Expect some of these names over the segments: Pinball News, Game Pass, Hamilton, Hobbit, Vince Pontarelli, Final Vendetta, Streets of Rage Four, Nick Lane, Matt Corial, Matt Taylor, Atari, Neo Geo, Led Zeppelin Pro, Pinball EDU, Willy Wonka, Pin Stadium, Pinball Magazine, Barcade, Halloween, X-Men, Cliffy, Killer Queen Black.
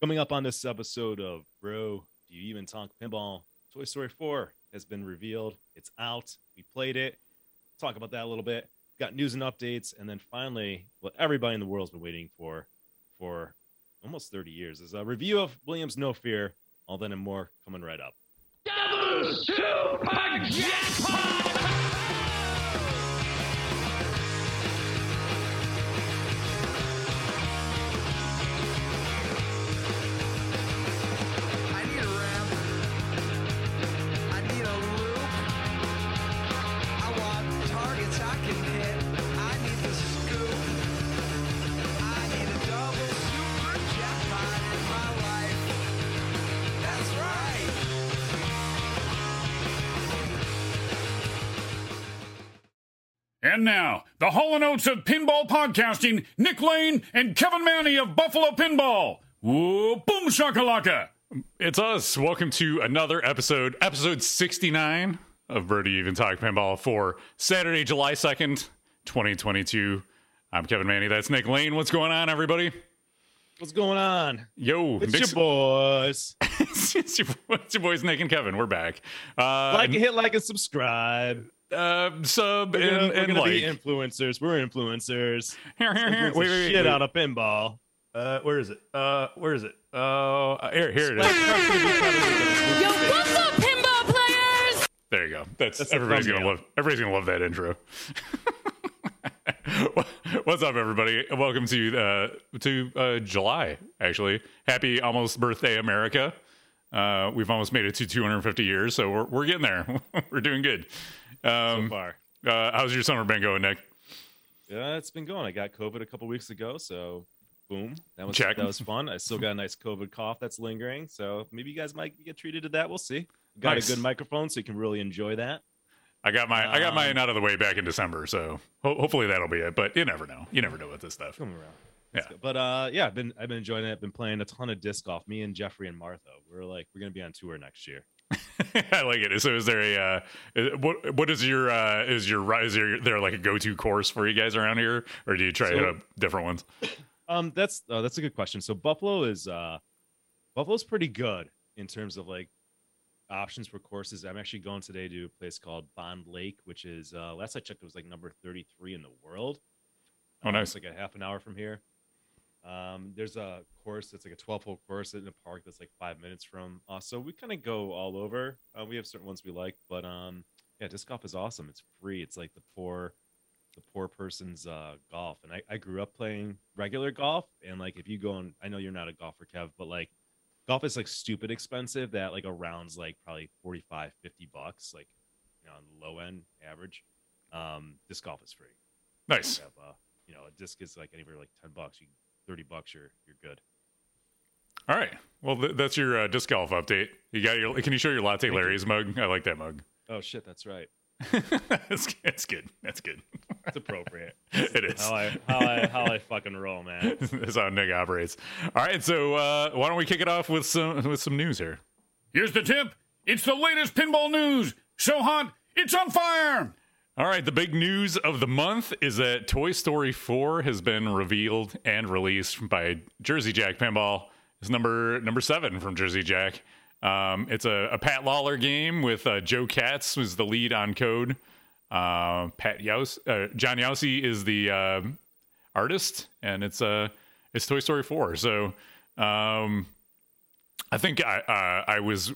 Coming up on this episode of Bro, Do You Even Talk Pinball? Toy Story 4 has been revealed. It's out. We played it. Talk about that a little bit. Got news and updates. And then finally, what everybody in the world's been waiting for almost 30 years is a review of William's No Fear. All that and more coming right up. Double Super Jackpot! And now, the Hall & Oates of pinball podcasting, Nick Lane and Kevin Manny of Buffalo Pinball. Whoa, boom shakalaka. It's us. Welcome to another episode 69 of Bro, Do You Even Talk Pinball for Saturday, July 2nd, 2022. I'm Kevin Manny. That's Nick Lane. What's going on, everybody? What's going on? Yo, it's your boys. it's your boys, Nick and Kevin. We're back. Like and hit like and subscribe. Sub and like. Be influencers. We're influencers. Here. Wait, shit out of pinball. Where is it? Here it is. Yo, what's up, pinball players? There you go. That's everybody's gonna love. Everybody's gonna love that intro. What's up, everybody? Welcome to July. Actually, happy almost birthday, America. We've almost made it to 250 years, so we're getting there. We're doing good. So far. How's your summer been going, Nick? Yeah, it's been going. I got COVID a couple weeks ago, so boom. That was fun. I still got a nice COVID cough that's lingering, so maybe you guys might get treated to that. We'll see. Got nice. A good microphone, so you can really enjoy that. I got mine out of the way back in December, so hopefully that'll be it. But you never know. You never know with this stuff. Come around. Yeah. But I've been enjoying it. I've been playing a ton of disc golf. Me and Jeffrey and Martha. We're gonna be on tour next year. I like it. So is there a what is your is there like a go-to course for you guys around here, or do you try hit up different ones? That's a good question. So Buffalo's pretty good in terms of like options for courses. I'm actually going today to a place called Bond Lake, which is last I checked it was like number 33 in the world. Oh, nice. It's like a half an hour from here. There's a course that's like a 12-hole course in a park that's like 5 minutes from us. So we kind of go all over. We have certain ones we like, but disc golf is awesome. It's free. It's like the poor person's golf. And I grew up playing regular golf, and like if you go on, I know you're not a golfer, Kev, but like golf is like stupid expensive. That like a round's like probably $45-$50, like you know, on the low end average. Disc golf is free. Nice. A disc is like anywhere like $10. $30, you're good. All right. Well, that's your disc golf update. You got your. Can you show your Latte Larry's mug? I like that mug. Oh shit, that's right. That's good. That's good. It's appropriate. It is. How I fucking roll, man. That's how Nick operates. All right. So why don't we kick it off with some news here? Here's the tip. It's the latest pinball news. So hot, it's on fire. All right, the big news of the month is that Toy Story 4 has been revealed and released by Jersey Jack Pinball. It's number 7 from Jersey Jack. It's a Pat Lawlor game with Joe Katz was the lead on code. John Yaussi is the artist, and it's Toy Story 4. So I think I was,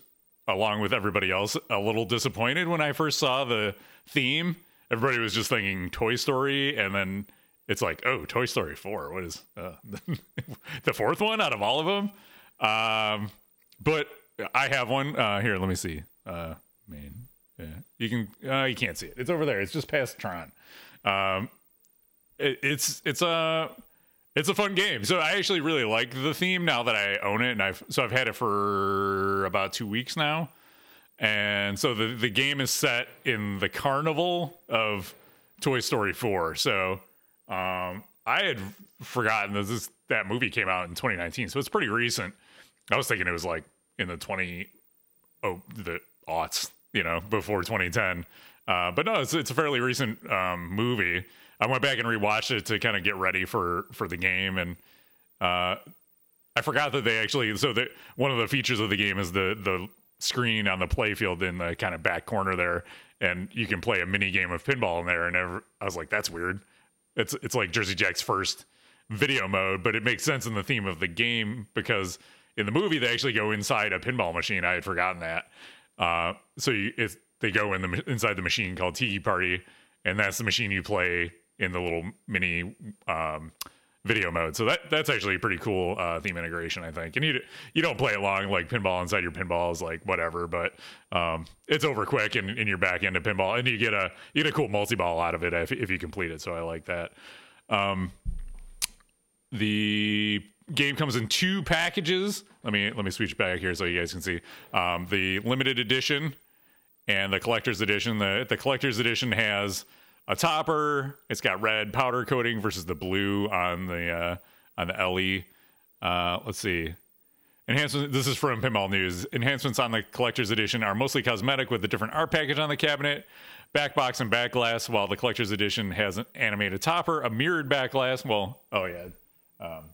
along with everybody else, a little disappointed when I first saw the theme. Everybody was just thinking Toy Story, and then it's like, oh, Toy Story 4. What is the fourth one out of all of them? But I have one here. Let me see. You can't see it. It's over there. It's just past Tron. It's a fun game. So I actually really like the theme now that I own it, and I've had it for about 2 weeks now. And so the game is set in the carnival of Toy Story 4. So I had forgotten that that movie came out in 2019. So it's pretty recent. I was thinking it was like in the aughts, before 2010. But no, it's a fairly recent movie. I went back and rewatched it to kind of get ready for the game. And I forgot that they actually, so that one of the features of the game is the screen on the playfield in the kind of back corner there, and you can play a mini game of pinball in there. And I was like, that's weird. It's like Jersey Jack's first video mode, but it makes sense in the theme of the game, because in the movie they actually go inside a pinball machine. I had forgotten that. They go inside the machine called Tiki Party, and that's the machine you play in the little mini video mode. So that's actually a pretty cool theme integration, I think. And you don't play it long, like pinball inside your pinball is like whatever, but it's over quick, and you're back into pinball, and you get a cool multi-ball out of it if you complete it. So I like that. The game comes in two packages. Let me switch back here so you guys can see. The limited edition and the collector's edition. The collector's edition has a topper. It's got red powder coating versus the blue on the LE. Let's see. Enhancements. This is from Pinball News. Enhancements on the collector's edition are mostly cosmetic, with a different art package on the cabinet, back box, and back glass, while the collector's edition has an animated topper, a mirrored back glass.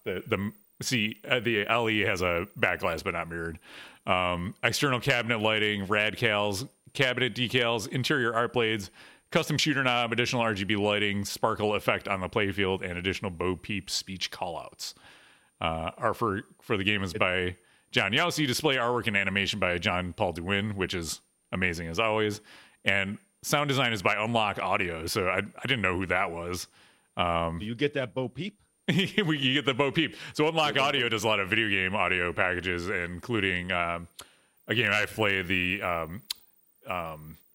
The LE has a back glass but not mirrored. External cabinet lighting, rad cals, cabinet decals, interior art blades, custom shooter knob, additional RGB lighting, sparkle effect on the playfield, and additional Bo Peep speech callouts. Are for the game is by John Yaussi. Display artwork and animation by John Paul DeWin, which is amazing as always. And sound design is by Unlock Audio. So I didn't know who that was. Do you get that Bo Peep? You get the Bo Peep. So Unlock Audio does a lot of video game audio packages, including a game I play, the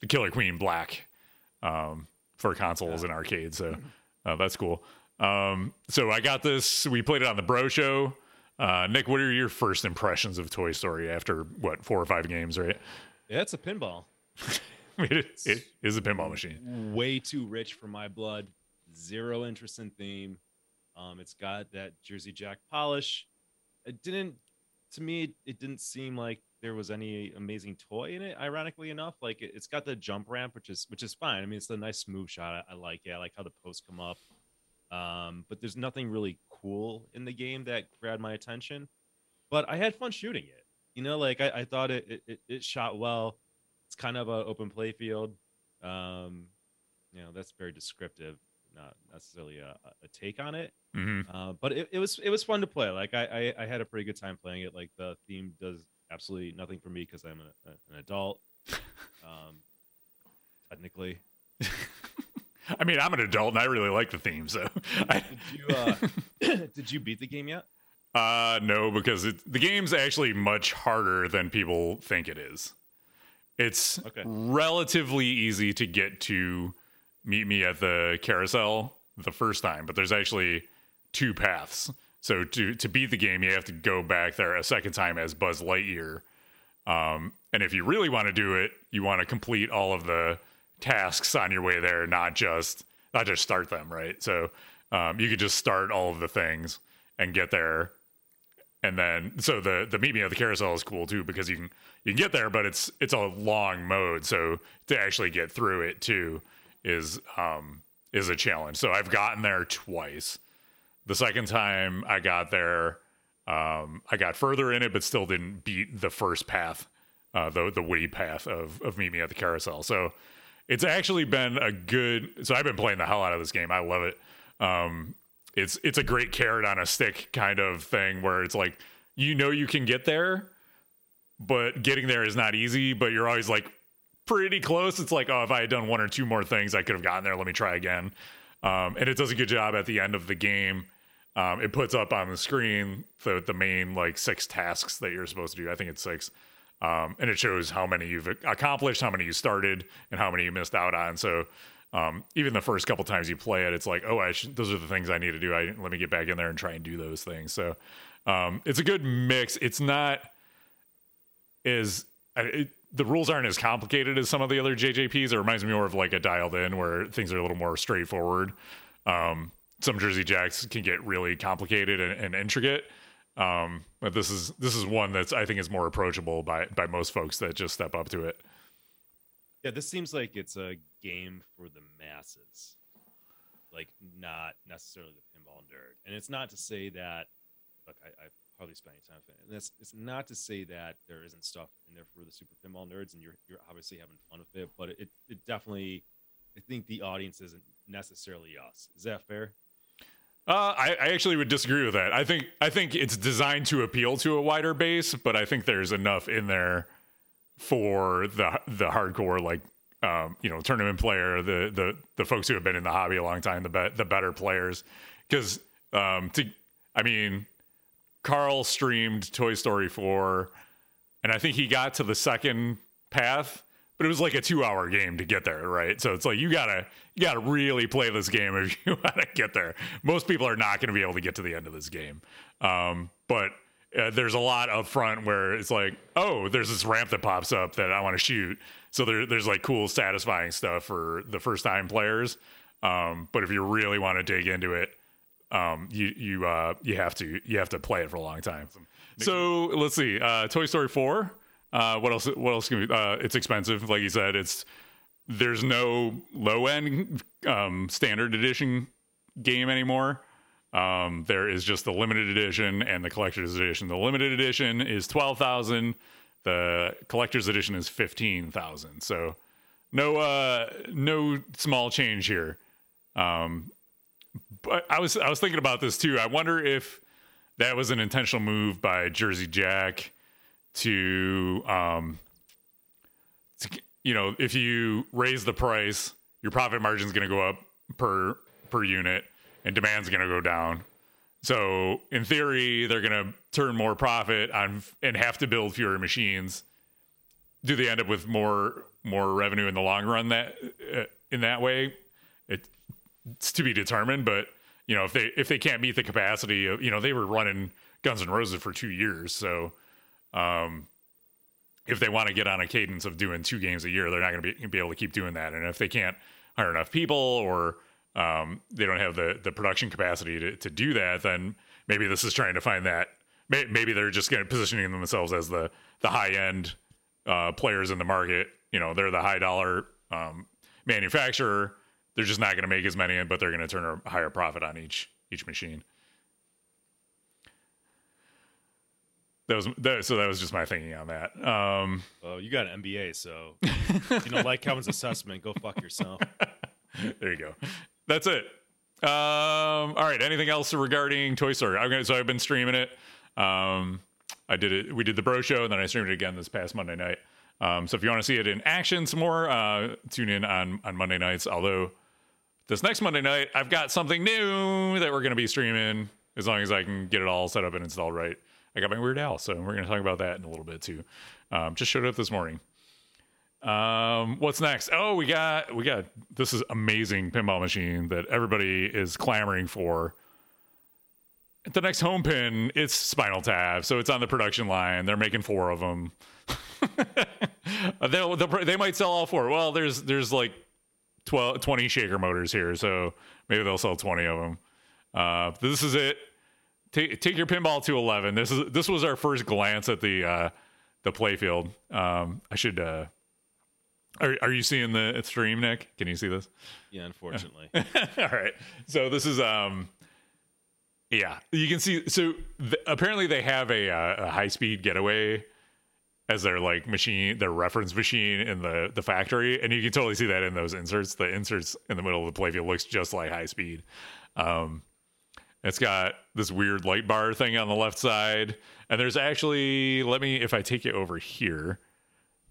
Killer Queen Black, for consoles and arcades. So that's cool. So I got this. We played it on the Bro Show. Nick, what are your first impressions of Toy Story after what, 4 or 5 games, right? Yeah, it's a pinball. It is a pinball machine. Way too rich for my blood. Zero interest in theme. It's got that Jersey Jack polish. It didn't seem like there was any amazing toy in it, ironically enough. Like it's got the jump ramp, which is fine. It's a nice smooth shot. I like it. I like how the posts come up. But there's nothing really cool in the game that grabbed my attention. But I had fun shooting it. I thought it shot well. It's kind of an open play field. That's very descriptive. Not necessarily a take on it, but it was fun to play. Like I had a pretty good time playing it. Like the theme does absolutely nothing for me because I'm an adult, technically. I'm an adult and I really like the theme. So did you beat the game yet? No, because the game's actually much harder than people think it is. It's relatively easy to get to. Meet me at the carousel the first time, but there's actually 2 paths. So to beat the game, you have to go back there a second time as Buzz Lightyear. And if you really want to do it, you want to complete all of the tasks on your way there, not just start them, right? So you could just start all of the things and get there. And then, so the meet me at the carousel is cool too, because you can get there, but it's a long mode. So to actually get through it too, is a challenge. So I've gotten there twice. The second time I got there, I got further in it, but still didn't beat the first path, the woody path of meet me at the carousel. So it's actually been so I've been playing the hell out of this game. I love it. It's a great carrot on a stick kind of thing where it's like, you can get there, but getting there is not easy, but you're always like, pretty close. It's like, oh, if I had done 1 or 2 more things, I could have gotten there. Let me try again. And it does a good job at the end of the game. It puts up on the screen the main 6 tasks that you're supposed to do. I think it's 6. And it shows how many you've accomplished, how many you started, and how many you missed out on. So even the first couple times you play it, it's like, oh, those are the things I need to do. Let me get back in there and try and do those things. So it's a good mix. It's not as... The rules aren't as complicated as some of the other JJPs. It reminds me more of a Dialed In where things are a little more straightforward. Some Jersey Jacks can get really complicated and intricate. But this is one that's, I think, is more approachable by most folks that just step up to it. Yeah. This seems like it's a game for the masses, not necessarily the pinball nerd. And it's not to say that, look, I hardly spend any time with it. And it's not to say that there isn't stuff in there for the super pinball nerds, and you're obviously having fun with it, but it definitely, I think the audience isn't necessarily us. Is that fair? I actually would disagree with that. I think it's designed to appeal to a wider base, but I think there's enough in there for the hardcore, like, tournament player, the folks who have been in the hobby a long time, the better players. Because Carl streamed Toy Story 4, and I think he got to the second path, but it was like a 2-hour game to get there, right? So it's like you gotta really play this game if you wanna get there. Most people are not gonna be able to get to the end of this game, but there's a lot up front where it's like, oh, there's this ramp that pops up that I want to shoot. So there's like cool, satisfying stuff for the first time players. But if you really want to dig into it, you have to play it for a long time. So let's see, Toy Story 4. What else can we, it's expensive. Like you said, there's no low end, standard edition game anymore. There is just the limited edition and the collector's edition. The limited edition is $12,000. The collector's edition is $15,000. So no small change here. But I was thinking about this too. I wonder if that was an intentional move by Jersey Jack to if you raise the price, your profit margin is going to go up per unit, and demand's going to go down. So in theory, they're going to turn more profit on and have to build fewer machines. Do they end up with more revenue in the long run that in that way? It's to be determined. But if they can't meet the capacity of, they were running Guns N' Roses for 2 years, so. If they want to get on a cadence of doing 2 games a year, they're not going to be able to keep doing that. And if they can't hire enough people, or they don't have the production capacity to do that, then maybe this is trying to find that. Maybe they're just going to positioning themselves as the high end players in the market. They're the high dollar manufacturer. They're just not going to make as many, but they're going to turn a higher profit on each machine. That was just my thinking on that. You got an MBA, so you don't like Kevin's assessment. Go fuck yourself. There you go. That's it. All right. Anything else regarding Toy Story? So I've been streaming it. I did it. We did the Bro Show, and then I streamed it again this past Monday night. So if you want to see it in action some more, tune in on Monday nights. Although this next Monday night, I've got something new that we're going to be streaming, as long as I can get it all set up and installed right. I got my Weird Al, so we're going to talk about that in a little bit too. Just showed up this morning. What's next? Oh, we got this is amazing pinball machine that everybody is clamoring for. The next Home Pin, it's Spinal Tap, so it's on the production line. They're making 4 of them. They might sell all 4. Well, there's like 20 shaker motors here, so maybe they'll sell 20 of them. This is it. Take your pinball to 11. This was our first glance at the playfield. I should. Are you seeing the stream, Nick? Can you see this? Yeah, unfortunately. All right. So this is yeah, you can see. So apparently they have a high speed getaway as their like machine, their reference machine in the factory, and you can totally see that in those inserts. The inserts in the middle of the playfield looks just like high speed. It's got this weird light bar thing on the left side. And there's actually, if I take it over here,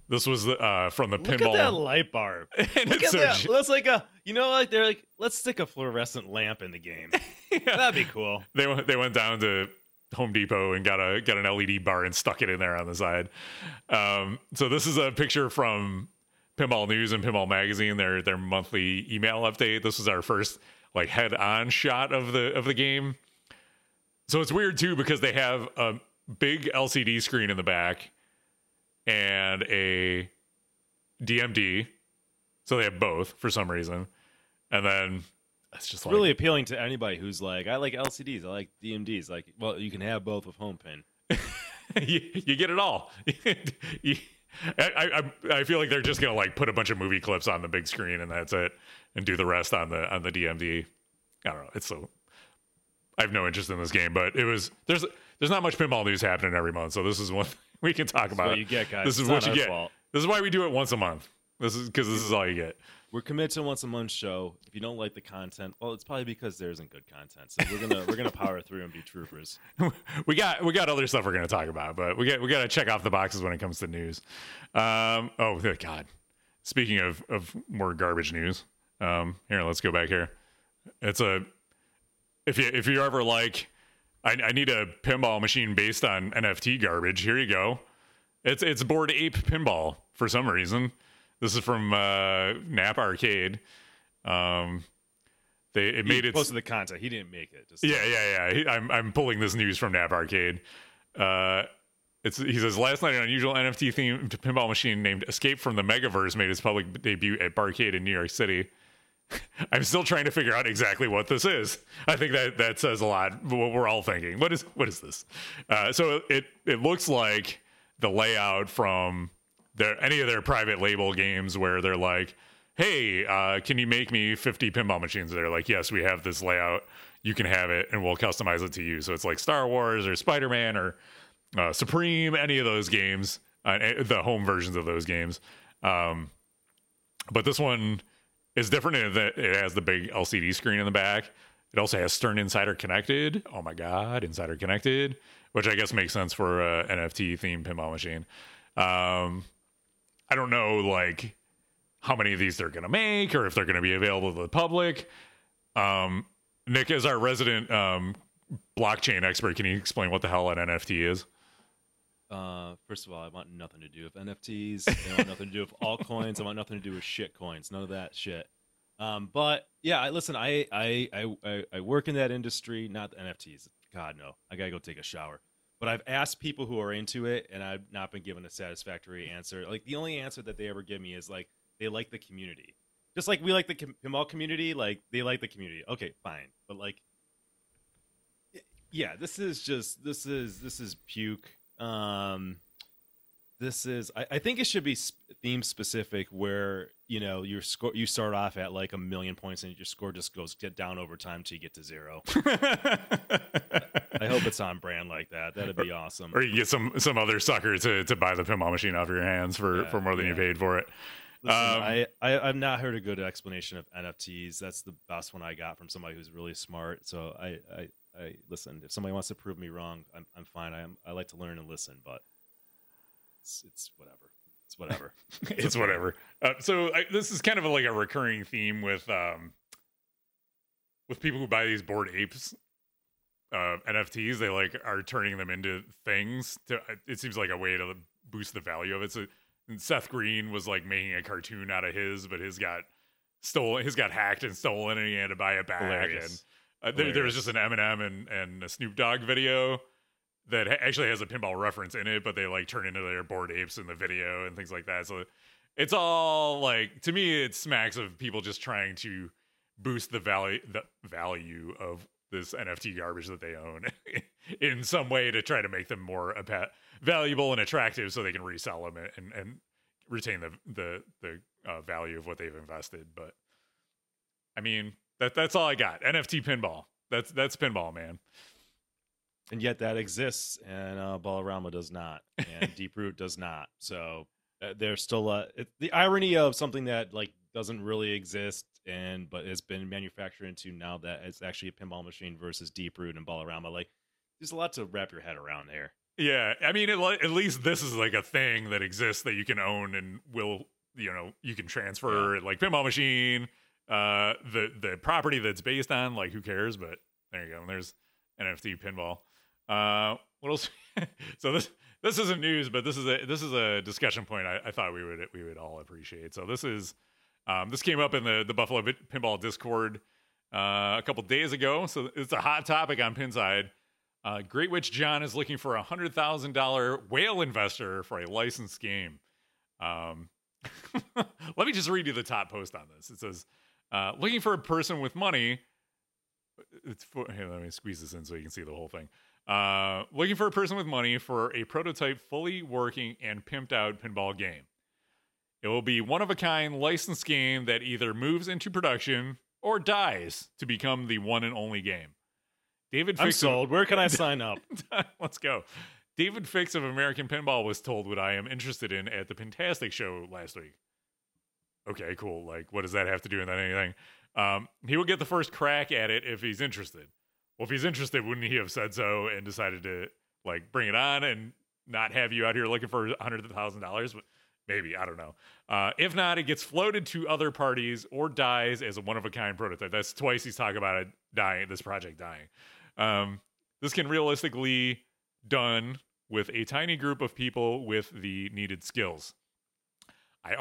this was from the pinball. Look at that light bar. Look at that. That's like a, they're like, let's stick a fluorescent lamp in the game. Yeah. That'd be cool. They went down to Home Depot and got an LED bar and stuck it in there on the side. So this is a picture from Pinball News and Pinball Magazine, their monthly email update. This was our first like head-on shot of the game. So it's weird too, because they have a big LCD screen in the back and a DMD. So they have both for some reason. And then it's just like, really appealing to anybody who's like, I like LCDs, I like DMDs. Like, well, you can have both with Home Pin. you get it all. I feel like they're just gonna like put a bunch of movie clips on the big screen and that's it, and do the rest on the DMD. I don't know. I have no interest in this game, but it was there's there's not much pinball news happening every month, so this is one we can talk about. What you get, guys. This is what you get. Fault. This is why we do it once a month. This is because this is all you get. We're committed to a once a month show. If you don't like the content, well, it's probably because there isn't good content. So we're gonna power through and be troopers. We got other stuff we're gonna talk about, but we gotta check off the boxes when it comes to news. Oh God! Speaking of more garbage news, here, let's go back here. It's a if you're ever like, I need a pinball machine based on NFT garbage. Here you go. It's Bored Ape Pinball for some reason. This is from Nap Arcade. He posted the content. He didn't make it. Yeah. I'm pulling this news from Nap Arcade. He says, last night an unusual NFT-themed pinball machine named Escape from the Megaverse made its public debut at Barcade in New York City. I'm still trying to figure out exactly what this is. I think that says a lot. What we're all thinking. What is this? So it looks like the layout from any of their private label games where they're like, hey, can you make me 50 pinball machines? And they're like, yes, we have this layout. You can have it and we'll customize it to you. So it's like Star Wars or Spider-Man or Supreme, any of those games, the home versions of those games. But this one is different in that it has the big LCD screen in the back. It also has Stern Insider Connected. Oh my God, Insider Connected, which I guess makes sense for an NFT-themed pinball machine. I don't know, like, how many of these they're going to make or if they're going to be available to the public. Nick, as our resident blockchain expert, can you explain what the hell an NFT is? First of all, I want nothing to do with NFTs. I want nothing to do with altcoins. I want nothing to do with shit coins. None of that shit. But, yeah, I work in that industry, not the NFTs. God, no. I got to go take a shower. But I've asked people who are into it, and I've not been given a satisfactory answer. Like, the only answer that they ever give me is, like, they like the community. Just like we like the pinball community, like, they like the community. Okay, fine. But, like, yeah, this is puke. I think it should be theme specific where, you know, your score, you start off at, like, 1,000,000 points, and your score just get down over time till you get to zero. I hope it's on brand like that. That'd be awesome. Or you get some other sucker to buy the pinball machine off your hands for more than you paid for it. Listen, I've not heard a good explanation of NFTs. That's the best one I got from somebody who's really smart. So I listen. If somebody wants to prove me wrong, I'm fine. I like to learn and listen, but it's whatever. It's whatever. It's whatever. So this is kind of like a recurring theme with people who buy these Bored Apes. NFTs, they like are turning them into things. It seems like a way to boost the value of it. So Seth Green was like making a cartoon out of his, but his got hacked and stolen, and he had to buy it back. Hilarious. And there was just an Eminem and a Snoop Dogg video that actually has a pinball reference in it, but they like turn into their Bored Apes in the video and things like that. So it's all like, to me, it smacks of people just trying to boost the value of this NFT garbage that they own in some way to try to make them more valuable and attractive so they can resell them and retain the value of what they've invested. But I mean, that's all I got. NFT pinball. That's pinball, man. And yet that exists, and Ballarama does not, and Deeproot does not. So there's still the irony of something that like doesn't really exist, but it's been manufactured into now that it's actually a pinball machine versus Deeproot and Ballarama. Like, there's a lot to wrap your head around there. Yeah, I mean, at least this is like a thing that exists that you can own and will, you know, you can transfer like pinball machine, the property that's based on. Like, who cares? But there you go. And there's NFT pinball. What else? So this isn't news, but this is a discussion point I thought we would all appreciate. So this is. This came up in the Buffalo Pinball Discord a couple days ago, so it's a hot topic on Pinside. Great Witch John is looking for a $100,000 whale investor for a licensed game. Let me just read you the top post on this. It says, looking for a person with money. Here, let me squeeze this in so you can see the whole thing. Looking for a person with money for a prototype, fully working and pimped out pinball game. It will be one-of-a-kind licensed game that either moves into production or dies to become the one and only game. David Fix, I'm sold. Where can I sign up? Let's go. David Fix of American Pinball was told what I am interested in at the Pintastic show last week. Okay, cool. Like, what does that have to do with anything? He will get the first crack at it if he's interested. Well, if he's interested, wouldn't he have said so and decided to, like, bring it on and not have you out here looking for $100,000? Maybe, I don't know. If not, it gets floated to other parties or dies as a one-of-a-kind prototype. That's twice he's talking about it dying, this project dying. This can realistically done with a tiny group of people with the needed skills. I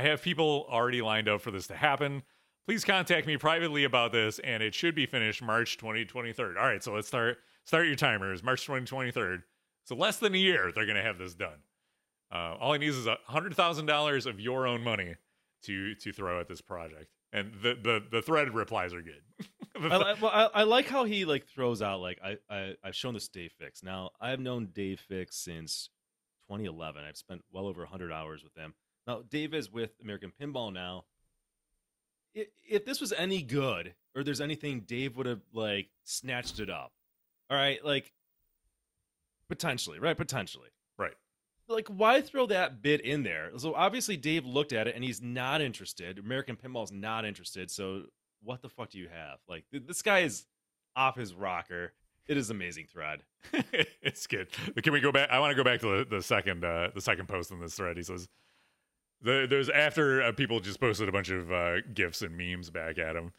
have people already lined up for this to happen. Please contact me privately about this, and it should be finished March 2023. All right, so let's start your timers. March 2023. So less than a year, they're going to have this done. All he needs is $100,000 of your own money to throw at this project, and the threaded replies are good. I like how he throws out I've shown this Dave Fix. Now I've known Dave Fix since 2011. I've spent well over 100 hours with him. Now Dave is with American Pinball now. If this was any good or there's anything, Dave would have snatched it up. All right, potentially, right? Potentially, right? Why throw that bit in there? So obviously Dave looked at it and he's not interested. American Pinball's not interested. So what the fuck do you have? This guy is off his rocker. It is amazing thread. It's good. Can we go back? I want to go back to the second post in this thread. He says, there's after people just posted a bunch of GIFs and memes back at him.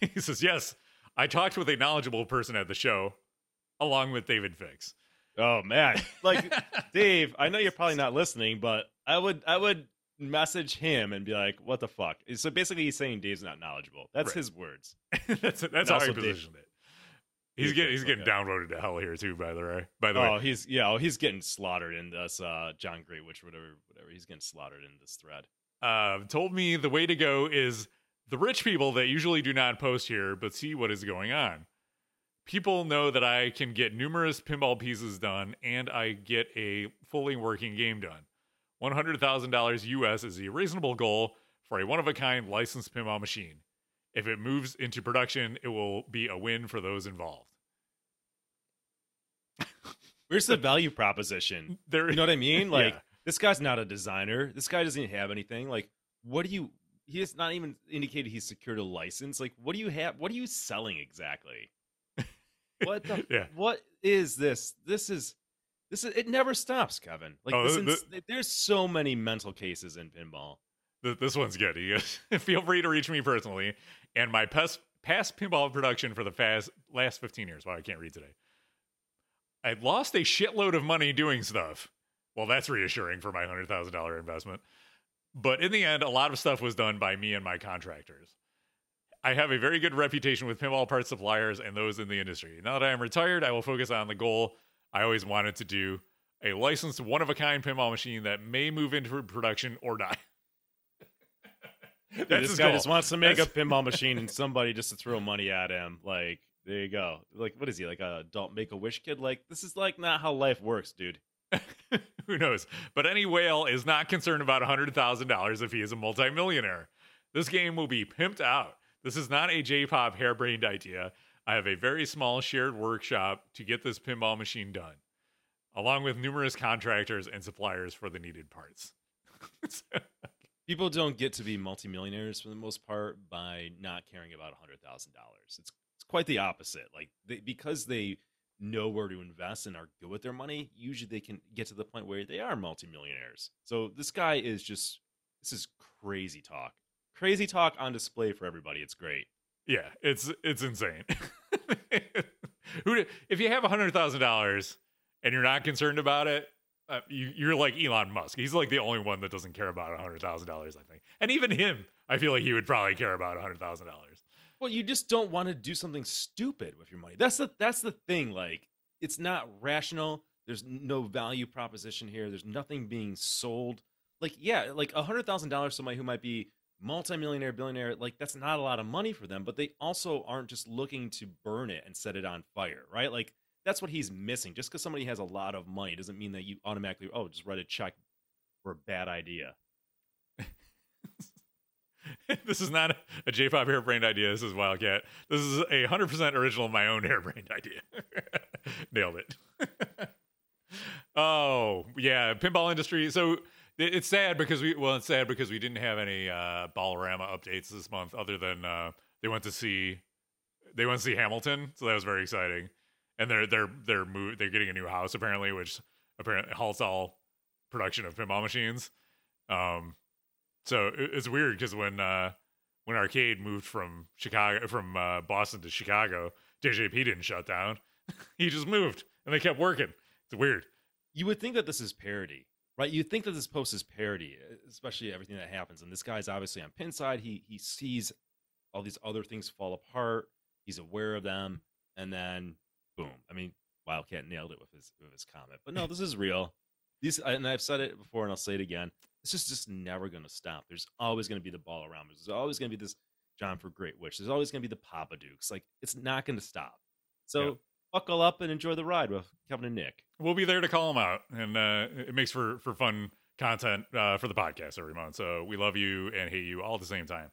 He says, yes, I talked with a knowledgeable person at the show along with David Fix. Oh man. Dave, I know you're probably not listening, but I would message him and be like, what the fuck? So basically he's saying Dave's not knowledgeable. That's right. His words. that's how he positioned it. He's getting downvoted to hell here too, by the way. He's getting slaughtered in this John Greatwich, whatever, he's getting slaughtered in this thread. Told me the way to go is the rich people that usually do not post here but see what is going on. People know that I can get numerous pinball pieces done, and I get a fully working game done. $100,000 US is a reasonable goal for a one-of-a-kind licensed pinball machine. If it moves into production, it will be a win for those involved. Where's the value proposition? You know what I mean? This guy's not a designer. This guy doesn't even have anything. He has not even indicated he's secured a license. What do you have? What are you selling exactly? What is this? This is it never stops, Kevin. There's so many mental cases in pinball. This one's good. He goes, feel free to reach me personally and my past pinball production for the last 15 years. Wow, I can't read today. I lost a shitload of money doing stuff. Well, that's reassuring for my $100,000 investment. But in the end, a lot of stuff was done by me and my contractors. I have a very good reputation with pinball parts suppliers and those in the industry. Now that I am retired, I will focus on the goal I always wanted to do, a licensed one-of-a-kind pinball machine that may move into production or die. This guy just wants to make a pinball machine and somebody just to throw money at him. There you go. What is he, an adult make-a-wish kid? This is not how life works, dude. Who knows? But any whale is not concerned about $100,000 if he is a multimillionaire. This game will be pimped out. This is not a J-pop harebrained idea. I have a very small shared workshop to get this pinball machine done, along with numerous contractors and suppliers for the needed parts. People don't get to be multimillionaires for the most part by not caring about $100,000. It's quite the opposite. Because they know where to invest and are good with their money, usually they can get to the point where they are multimillionaires. So this guy is just, this is crazy talk. Crazy talk on display for everybody. It's great. Yeah, it's insane. If you have $100,000 and you're not concerned about it, you're like Elon Musk. He's the only one that doesn't care about $100,000, I think. And even him, I feel he would probably care about $100,000. Well, you just don't want to do something stupid with your money. That's the thing. It's not rational. There's no value proposition here. There's nothing being sold. $100,000, somebody who might be multimillionaire, billionaire, that's not a lot of money for them, but they also aren't just looking to burn it and set it on fire, right? That's what he's missing. Just because somebody has a lot of money doesn't mean that you automatically, just write a check for a bad idea. This is not a J-Pop hairbrained idea. This is Wildcat. This is a 100% original my own hairbrained idea. Nailed it. Oh, yeah. Pinball industry. So it's sad because we didn't have any Ballarama updates this month other than they went to see Hamilton. So that was very exciting. And they're getting a new house apparently, which apparently halts all production of pinball machines. So it's weird because when Arcade moved from Chicago, from Boston to Chicago, JJP didn't shut down. He just moved and they kept working. It's weird. You would think that this is parody, right? You'd think that this post is parody, especially everything that happens. And this guy's obviously on Pinside. He sees all these other things fall apart. He's aware of them. And then, boom. I mean, Wildcat nailed it with his comment. But no, this is real. And I've said it before and I'll say it again. It's just never going to stop. There's always going to be the Ballarama. There's always going to be this John for Great Wish. There's always going to be the Papa Dukes. Like, it's not going to stop. So yep. Buckle up and enjoy the ride with Kevin and Nick. We'll be there to call them out. And it makes for fun content for the podcast every month. So we love you and hate you all at the same time.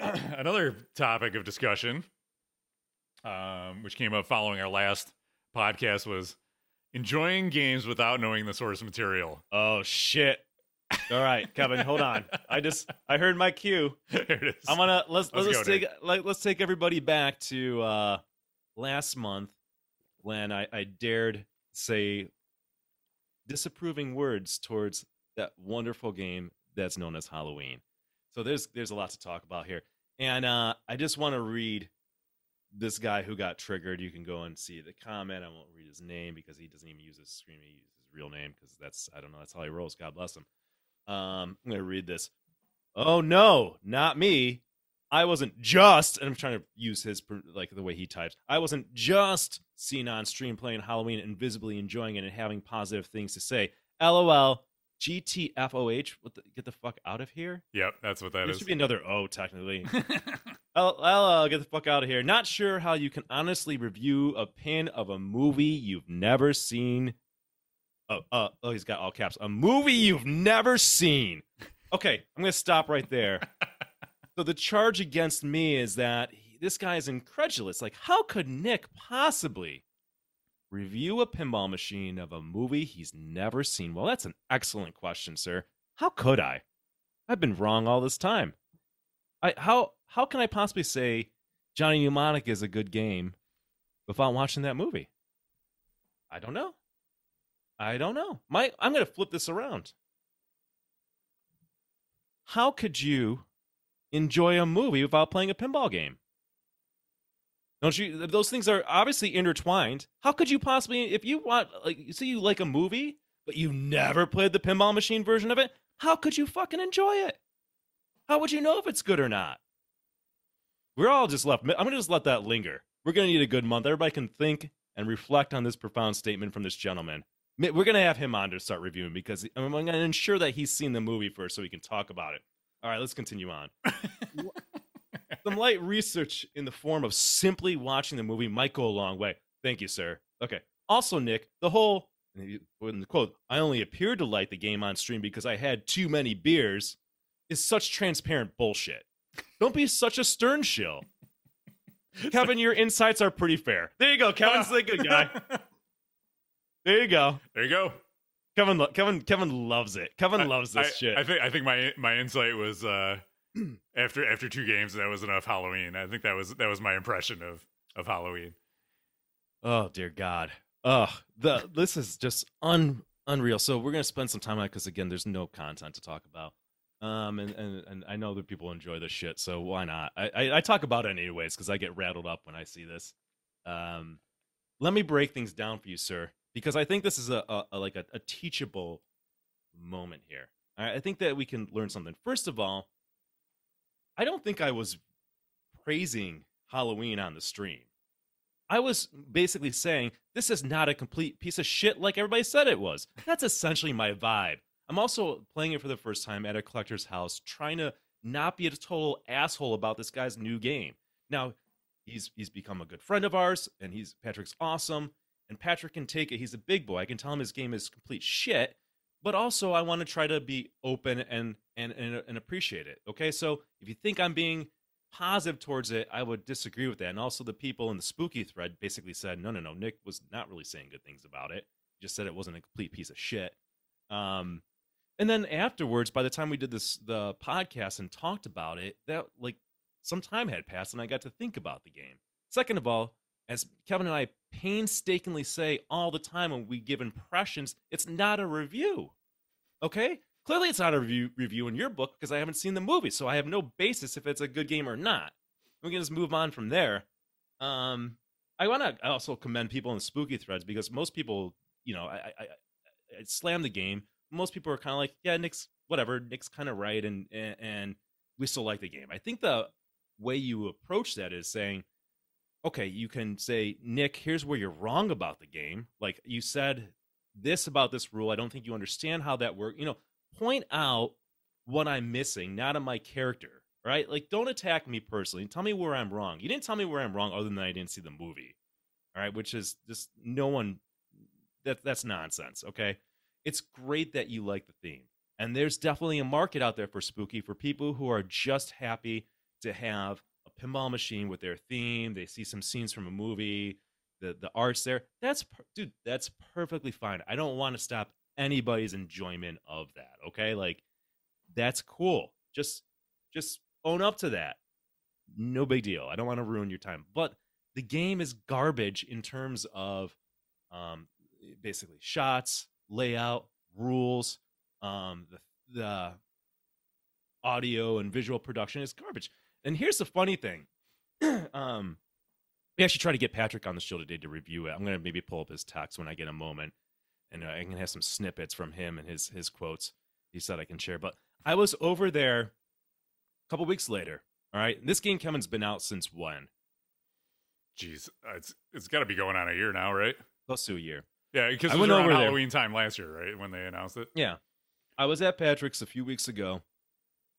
Another topic of discussion, which came up following our last podcast, was enjoying games without knowing the source material. Oh, shit. All right, Kevin, hold on. I heard my cue. There it is. Let's take everybody back to last month when I dared say disapproving words towards that wonderful game that's known as Halloween. So there's a lot to talk about here. And I just want to read this guy who got triggered. You can go and see the comment. I won't read his name because he doesn't even use his screen. He uses his real name because that's how he rolls. God bless him. I'm gonna read this. Oh no, not me. I wasn't just, and I'm trying to use his, like, the way he types. I wasn't just seen on stream playing Halloween and visibly enjoying it and having positive things to say. LOL. GTFOH. Get the fuck out of here. Yep, that's what that is. There should be another O technically. LOL. Get the fuck out of here. Not sure how you can honestly review a pin of a movie you've never seen. Oh, he's got all caps. A movie you've never seen. Okay, I'm going to stop right there. So the charge against me is that this guy is incredulous. Like, how could Nick possibly review a pinball machine of a movie he's never seen? Well, that's an excellent question, sir. How could I? I've been wrong all this time. How can I possibly say Johnny Mnemonic is a good game without watching that movie? I don't know. I'm going to flip this around. How could you enjoy a movie without playing a pinball game? Don't you? Those things are obviously intertwined. How could you possibly, if you want, like, say you like a movie, but you never played the pinball machine version of it, how could you fucking enjoy it? How would you know if it's good or not? We're all just left. I'm going to just let that linger. We're going to need a good month. Everybody can think and reflect on this profound statement from this gentleman. We're going to have him on to start reviewing because I'm going to ensure that he's seen the movie first so he can talk about it. All right, let's continue on. Some light research in the form of simply watching the movie might go a long way. Thank you, sir. Okay. Also, Nick, the whole, in the quote, I only appeared to like the game on stream because I had too many beers, is such transparent bullshit. Don't be such a stern shill. Kevin, your insights are pretty fair. There you go. Kevin's the good guy. There you go. Kevin loves it. Kevin loves this shit. I think my insight was after two games that was enough Halloween. I think that was my impression of Halloween. Oh dear God. This is just unreal. So we're gonna spend some time on it because again, there's no content to talk about. And I know that people enjoy this shit, so why not? I talk about it anyways because I get rattled up when I see this. Let me break things down for you, sir. Because I think this is a teachable moment here. I think that we can learn something. First of all, I don't think I was praising Halloween on the stream. I was basically saying, this is not a complete piece of shit like everybody said it was. That's essentially my vibe. I'm also playing it for the first time at a collector's house, trying to not be a total asshole about this guy's new game. Now, he's become a good friend of ours, and Patrick's awesome. And Patrick can take it. He's a big boy. I can tell him his game is complete shit, but also I want to try to be open and appreciate it. Okay, so if you think I'm being positive towards it, I would disagree with that. And also the people in the spooky thread basically said, no, no, no, Nick was not really saying good things about it. He just said it wasn't a complete piece of shit. And then afterwards, by the time we did this, the podcast and talked about it, that like some time had passed and I got to think about the game. Second of all, as Kevin and I painstakingly say all the time when we give impressions, it's not a review. Okay? Clearly it's not a review in your book because I haven't seen the movie, so I have no basis if it's a good game or not. We can just move on from there. I want to also commend people in the spooky threads because most people, you know, I slammed the game. Most people are kind of like, yeah, Nick's whatever. Nick's kind of right, and we still like the game. I think the way you approach that is saying, okay, you can say, Nick, here's where you're wrong about the game. Like you said this about this rule. I don't think you understand how that works. You know, point out what I'm missing, not in my character, right? Like, don't attack me personally and tell me where I'm wrong. You didn't tell me where I'm wrong other than I didn't see the movie, all right? Which is just no one, that's nonsense, okay? It's great that you like the theme. And there's definitely a market out there for spooky, for people who are just happy to have a pinball machine with their theme. They see some scenes from a movie, the art's there. That's, dude, that's perfectly fine. I don't want to stop anybody's enjoyment of that, okay? Like, that's cool. Just own up to that. No big deal. I don't want to ruin your time. But the game is garbage in terms of basically shots, layout, rules, the audio and visual production is garbage. And here's the funny thing. We actually try to get Patrick on the show today to review it. I'm going to maybe pull up his text when I get a moment. And I can have some snippets from him and his quotes he said I can share. But I was over there a couple weeks later. All right. And this game, Kevin's been out since when? Jeez. It's got to be going on a year now, right? Close to a year. Yeah, because it was around Halloween time last year, right? When they announced it. Yeah. I was at Patrick's a few weeks ago.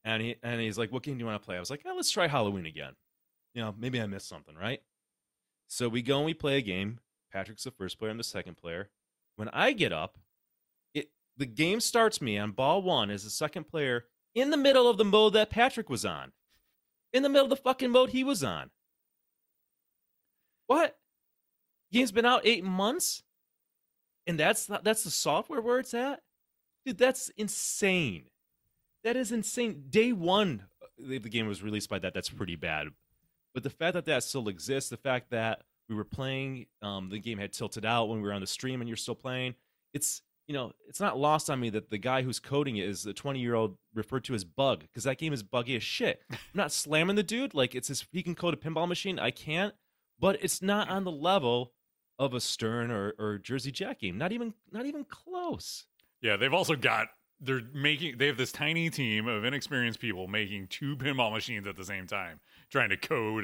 And he's like, what game do you want to play? I was like, oh, let's try Halloween again. You know, maybe I missed something, right? So we go and we play a game. Patrick's the first player. I'm the second player. When I get up, the game starts me on ball one as the second player in the middle of the mode that Patrick was on. In the middle of the fucking mode he was on. What? Game's been out 8 months? And that's the software where it's at? Dude, that's insane. That is insane. Day one, if the game was released by that's pretty bad. But the fact that still exists, the fact that we were playing, the game had tilted out when we were on the stream and you're still playing, it's not lost on me that the guy who's coding it is the 20-year-old referred to as Bug, because that game is buggy as shit. I'm not slamming the dude. Like, he can code a pinball machine. I can't. But it's not on the level of a Stern or Jersey Jack game. Not even close. Yeah, they've also got... They have this tiny team of inexperienced people making two pinball machines at the same time, trying to code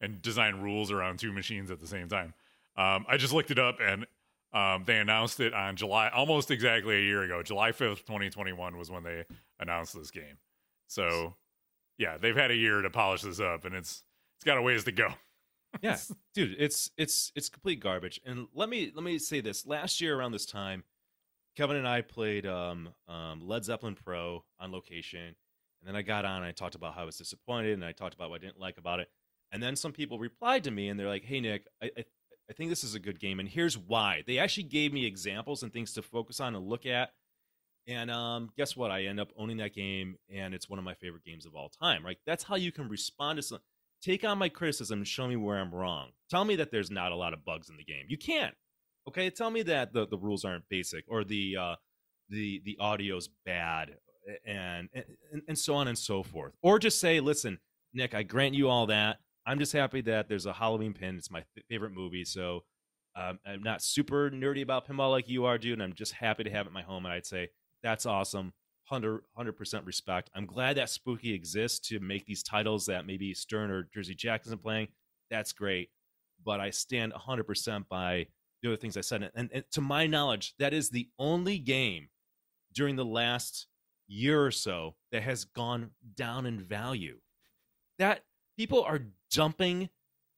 and design rules around two machines at the same time. I just looked it up, and they announced it on July, almost exactly a year ago. July 5th, 2021 was when they announced this game. So, yeah, they've had a year to polish this up, and it's got a ways to go. Yeah, dude, it's complete garbage. And let me say this: last year around this time, Kevin and I played Led Zeppelin Pro on location, and then I got on and I talked about how I was disappointed, and I talked about what I didn't like about it. And then some people replied to me, and they're like, hey, Nick, I think this is a good game, and here's why. They actually gave me examples and things to focus on and look at, and guess what? I end up owning that game, and it's one of my favorite games of all time. Right? That's how you can respond to something. Take on my criticism and show me where I'm wrong. Tell me that there's not a lot of bugs in the game. You can't. Okay, tell me that the rules aren't basic, or the audio's bad, and so on and so forth. Or just say, listen, Nick, I grant you all that. I'm just happy that there's a Halloween pin. It's my favorite movie, so I'm not super nerdy about pinball like you are, dude, and I'm just happy to have it in my home. And I'd say, that's awesome, 100% respect. I'm glad that Spooky exists to make these titles that maybe Stern or Jersey Jack isn't playing. That's great, but I stand 100% by the other things I said. And to my knowledge, that is the only game during the last year or so that has gone down in value. That people are dumping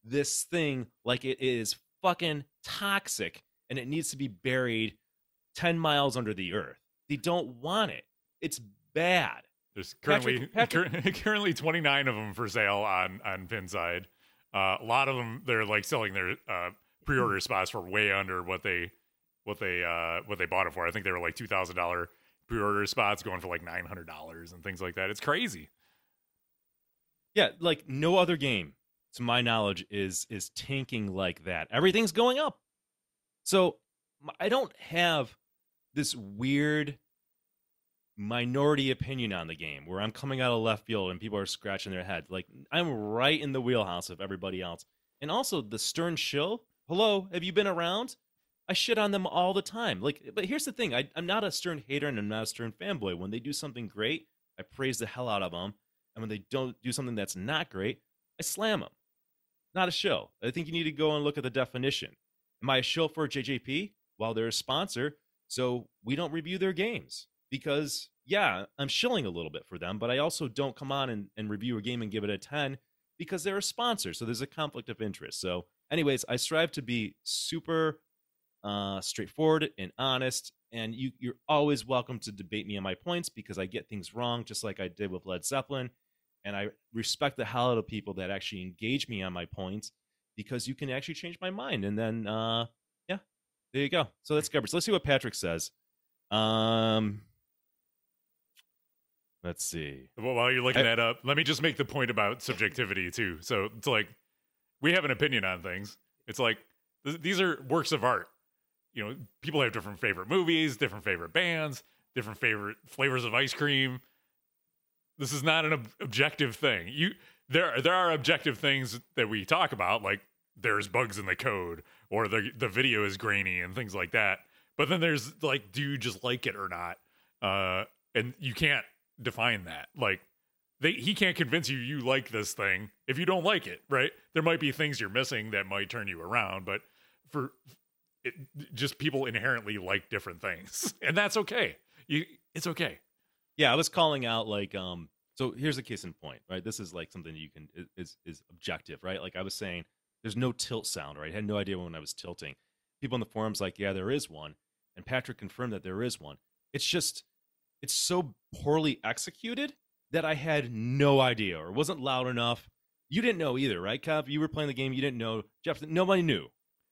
this thing like it is fucking toxic and it needs to be buried 10 miles under the earth. They don't want it. It's bad. There's currently currently 29 of them for sale on Pinside. A lot of them, they're like selling their pre-order spots for way under what they bought it for. I think they were like $2,000 pre-order spots going for like $900 and things like that. It's crazy. Yeah, like no other game, to my knowledge, is tanking like that. Everything's going up. So I don't have this weird minority opinion on the game where I'm coming out of left field and people are scratching their head. Like, I'm right in the wheelhouse of everybody else. And also the Stern shill. Hello, have you been around? I shit on them all the time. Like, but here's the thing. I'm not a Stern hater and I'm not a Stern fanboy. When they do something great, I praise the hell out of them. And when they don't do something that's not great, I slam them. Not a shill. I think you need to go and look at the definition. Am I a shill for JJP? Well, they're a sponsor, so we don't review their games. Because, yeah, I'm shilling a little bit for them, but I also don't come on and review a game and give it a 10 because they're a sponsor, so there's a conflict of interest. So, anyways, I strive to be super straightforward and honest, and you're always welcome to debate me on my points because I get things wrong, just like I did with Led Zeppelin, and I respect the hell out of people that actually engage me on my points because you can actually change my mind. And then, yeah, there you go. So that's garbage. Let's see what Patrick says. Let's see. Well, while you're looking that up, let me just make the point about subjectivity too. So it's like we have an opinion on things. It's like these are works of art. You know, people have different favorite movies, different favorite bands, different favorite flavors of ice cream. This is not an objective thing. There are objective things that we talk about, like there's bugs in the code or the video is grainy and things like that. But then there's like, do you just like it or not? And you can't define that. Like he can't convince you like this thing if you don't like it, right? There might be things you're missing that might turn you around, but for it, just people inherently like different things, and that's okay. It's okay. Yeah, I was calling out like so here's a case in point, right? This is like something you can is objective, right? Like I was saying, there's no tilt sound, right? I had no idea when I was tilting. People in the forums like, yeah, there is one, and Patrick confirmed that there is one. It's just. It's so poorly executed that I had no idea or wasn't loud enough. You didn't know either, right, Kev? You were playing the game. You didn't know. Jeff, nobody knew.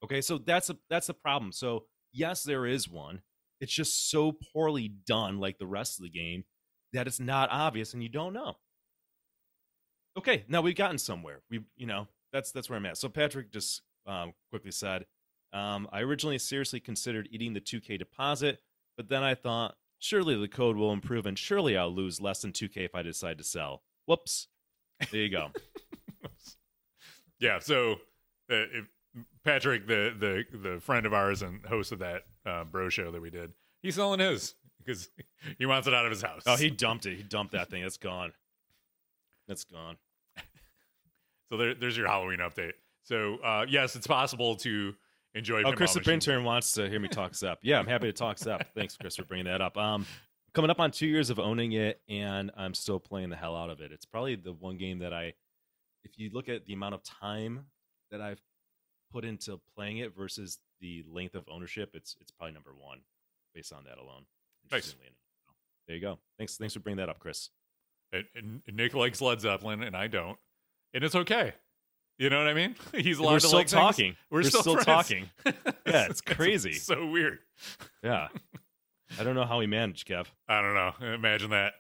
Okay, so that's a problem. So, yes, there is one. It's just so poorly done, like the rest of the game, that it's not obvious and you don't know. Okay, now we've gotten somewhere. That's where I'm at. So Patrick just quickly said, I originally seriously considered eating the 2K deposit, but then I thought, surely the code will improve, and surely I'll lose less than 2K if I decide to sell. Whoops. There you go. Yeah, so if Patrick, the friend of ours and host of that bro show that we did, he's selling his because he wants it out of his house. Oh, he dumped it. He dumped that thing. It's gone. That's gone. So there's your Halloween update. So, yes, it's possible to... Enjoy. Oh, Christopher Intern wants to hear me talk Zep. Yeah, I'm happy to talk Zep. Thanks, Chris, for bringing that up. Coming up on 2 years of owning it, and I'm still playing the hell out of it. It's probably the one game that if you look at the amount of time that I've put into playing it versus the length of ownership, it's probably number one based on that alone. Nice. There you go. Thanks for bringing that up, Chris. And Nick likes Led Zeppelin, and I don't, and it's okay. You know what I mean? He's allowed to like talking. We're still talking. Yeah, it's crazy. It's so weird. Yeah. I don't know how he managed, Kev. I don't know. Imagine that.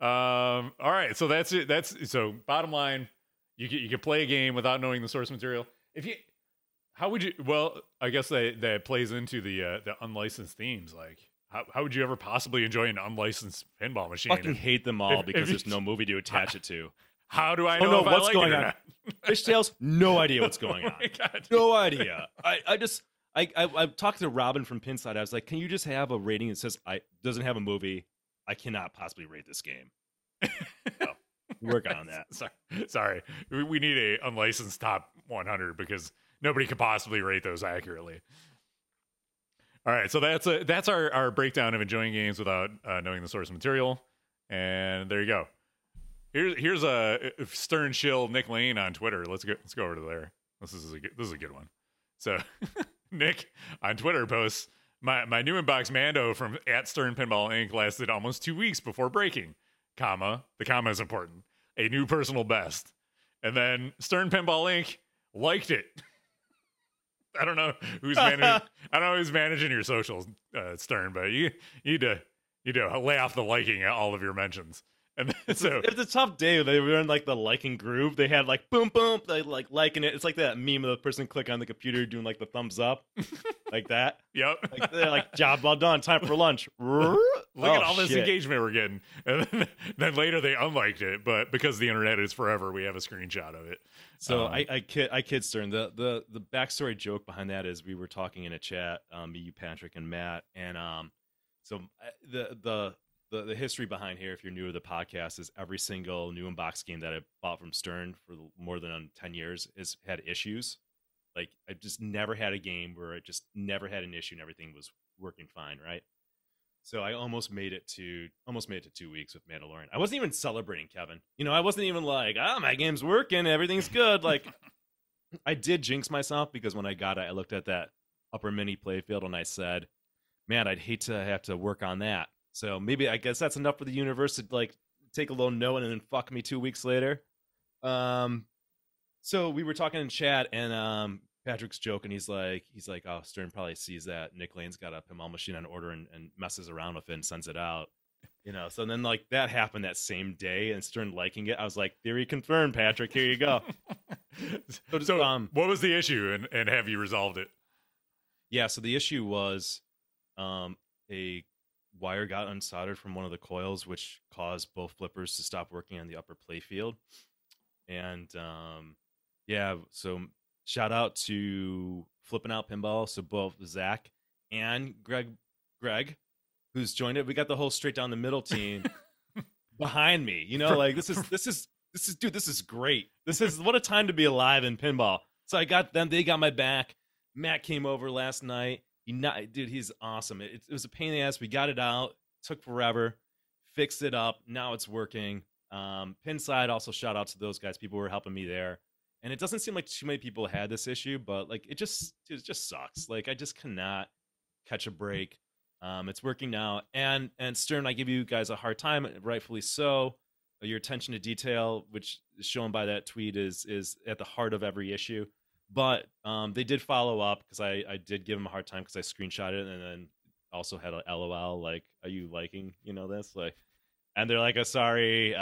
All right, so that's it. So bottom line, you can play a game without knowing the source material. I guess that plays into the unlicensed themes. Like how would you ever possibly enjoy an unlicensed pinball machine? I fucking hate them all because there's no movie to attach it to. How do I know what's going on? Fishtails, no idea what's going on. No idea. I talked to Robin from Pinside. I was like, can you just have a rating that says doesn't have a movie? I cannot possibly rate this game. So, work on that. Sorry. We need a unlicensed top 100 because nobody could possibly rate those accurately. All right. So that's our breakdown of enjoying games without knowing the source material. And there you go. Here's a Stern shill Nick Lane on Twitter. Let's go over to there. This is a good one. So Nick on Twitter posts, My new inbox Mando from @Stern Pinball Inc. lasted almost 2 weeks before breaking, the comma is important, a new personal best. And then Stern Pinball Inc. liked it. I don't know who's managing your socials, Stern, but you need to lay off the liking at all of your mentions. And then, so it's a tough day. They were in like the liking groove. They had like boom boom. They liking it. It's like that meme of the person clicking on the computer doing like the thumbs up, like that. Yep. Like, they're like, job well done. Time for lunch. Look at all this engagement we're getting. And then later they unliked it, but because the internet is forever, we have a screenshot of it. So I kid Stern. The backstory joke behind that is we were talking in a chat, me, you, Patrick, and Matt, and so the history behind here, if you're new to the podcast, is every single new inbox game that I bought from Stern for more than 10 years has had issues. Like, I just never had a game where I just never had an issue and everything was working fine, right? So I almost made it to 2 weeks with Mandalorian. I wasn't even celebrating, Kevin. You know, I wasn't even like, my game's working, everything's good. Like, I did jinx myself because when I got it, I looked at that upper mini playfield and I said, man, I'd hate to have to work on that. So maybe I guess that's enough for the universe to like take a little note and then fuck me 2 weeks later. So we were talking in chat and Patrick's joking. He's like, oh, Stern probably sees that Nick Lane's got a pinball machine on order and messes around with it and sends it out. You know, so then like that happened that same day and Stern liking it. I was like, theory confirmed, Patrick, here you go. So what was the issue and have you resolved it? Yeah, so the issue was a wire got unsoldered from one of the coils, which caused both flippers to stop working on the upper playfield. And so shout out to Flipping Out Pinball. So both Zach and Greg, who's joined it. We got the whole straight down the middle team behind me. You know, like this is great. This is what a time to be alive in pinball. So I got them. They got my back. Matt came over last night. Dude, he's awesome. It was a pain in the ass. We got it out. Took forever. Fixed it up. Now it's working. Pinside, also shout out to those guys. People were helping me there. And it doesn't seem like too many people had this issue, but like it just sucks. Like I just cannot catch a break. It's working now. And Stern, I give you guys a hard time, rightfully so. Your attention to detail, which is shown by that tweet, is at the heart of every issue. But they did follow up because I did give them a hard time because I screenshot it and then also had a LOL like, are you liking this? Like, and they're like, oh, sorry, they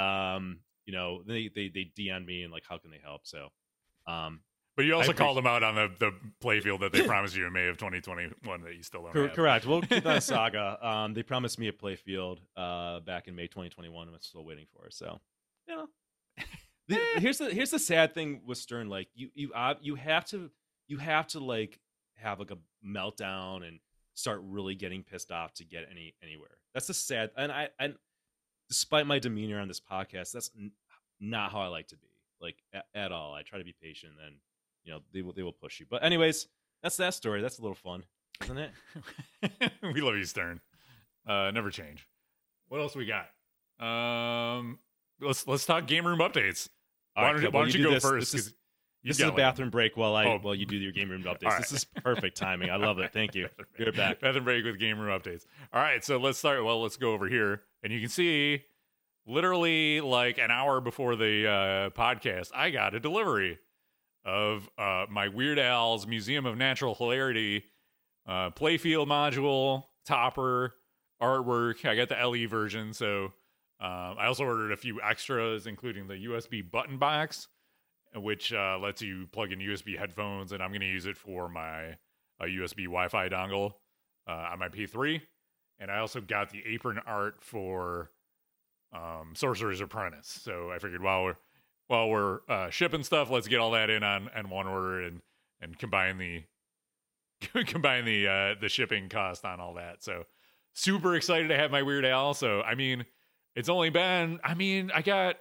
DM'd me and like, how can they help? So, but you also called them out on the playfield that they promised you in May of 2021 that you still don't have. Correct. We'll keep that saga. They promised me a playfield back in May 2021. I'm still waiting for it. So, Here's the sad thing with Stern. Like you have to like have like a meltdown and start really getting pissed off to get anywhere. That's the sad. And I despite my demeanor on this podcast, that's not how I like to be like at all. I try to be patient and they will push you. But anyways, that's that story. That's a little fun, isn't it? We love you, Stern. Never change. What else we got? Let's talk game room updates. Why don't you go first? This is a bathroom break while you do your game room updates. Right. This is perfect timing. I love it. Thank you. You're back. Bathroom break with game room updates. All right, so let's start. Well, let's go over here, and you can see literally like an hour before the podcast, I got a delivery of my Weird Al's Museum of Natural Hilarity playfield module, topper, artwork. I got the LE version, so. I also ordered a few extras, including the USB button box, which lets you plug in USB headphones, and I'm going to use it for my USB Wi-Fi dongle on my P3. And I also got the apron art for Sorcerer's Apprentice. So I figured while we're shipping stuff, let's get all that in on one order and combine the shipping cost on all that. So super excited to have my Weird Al. So I mean. It's only been, I got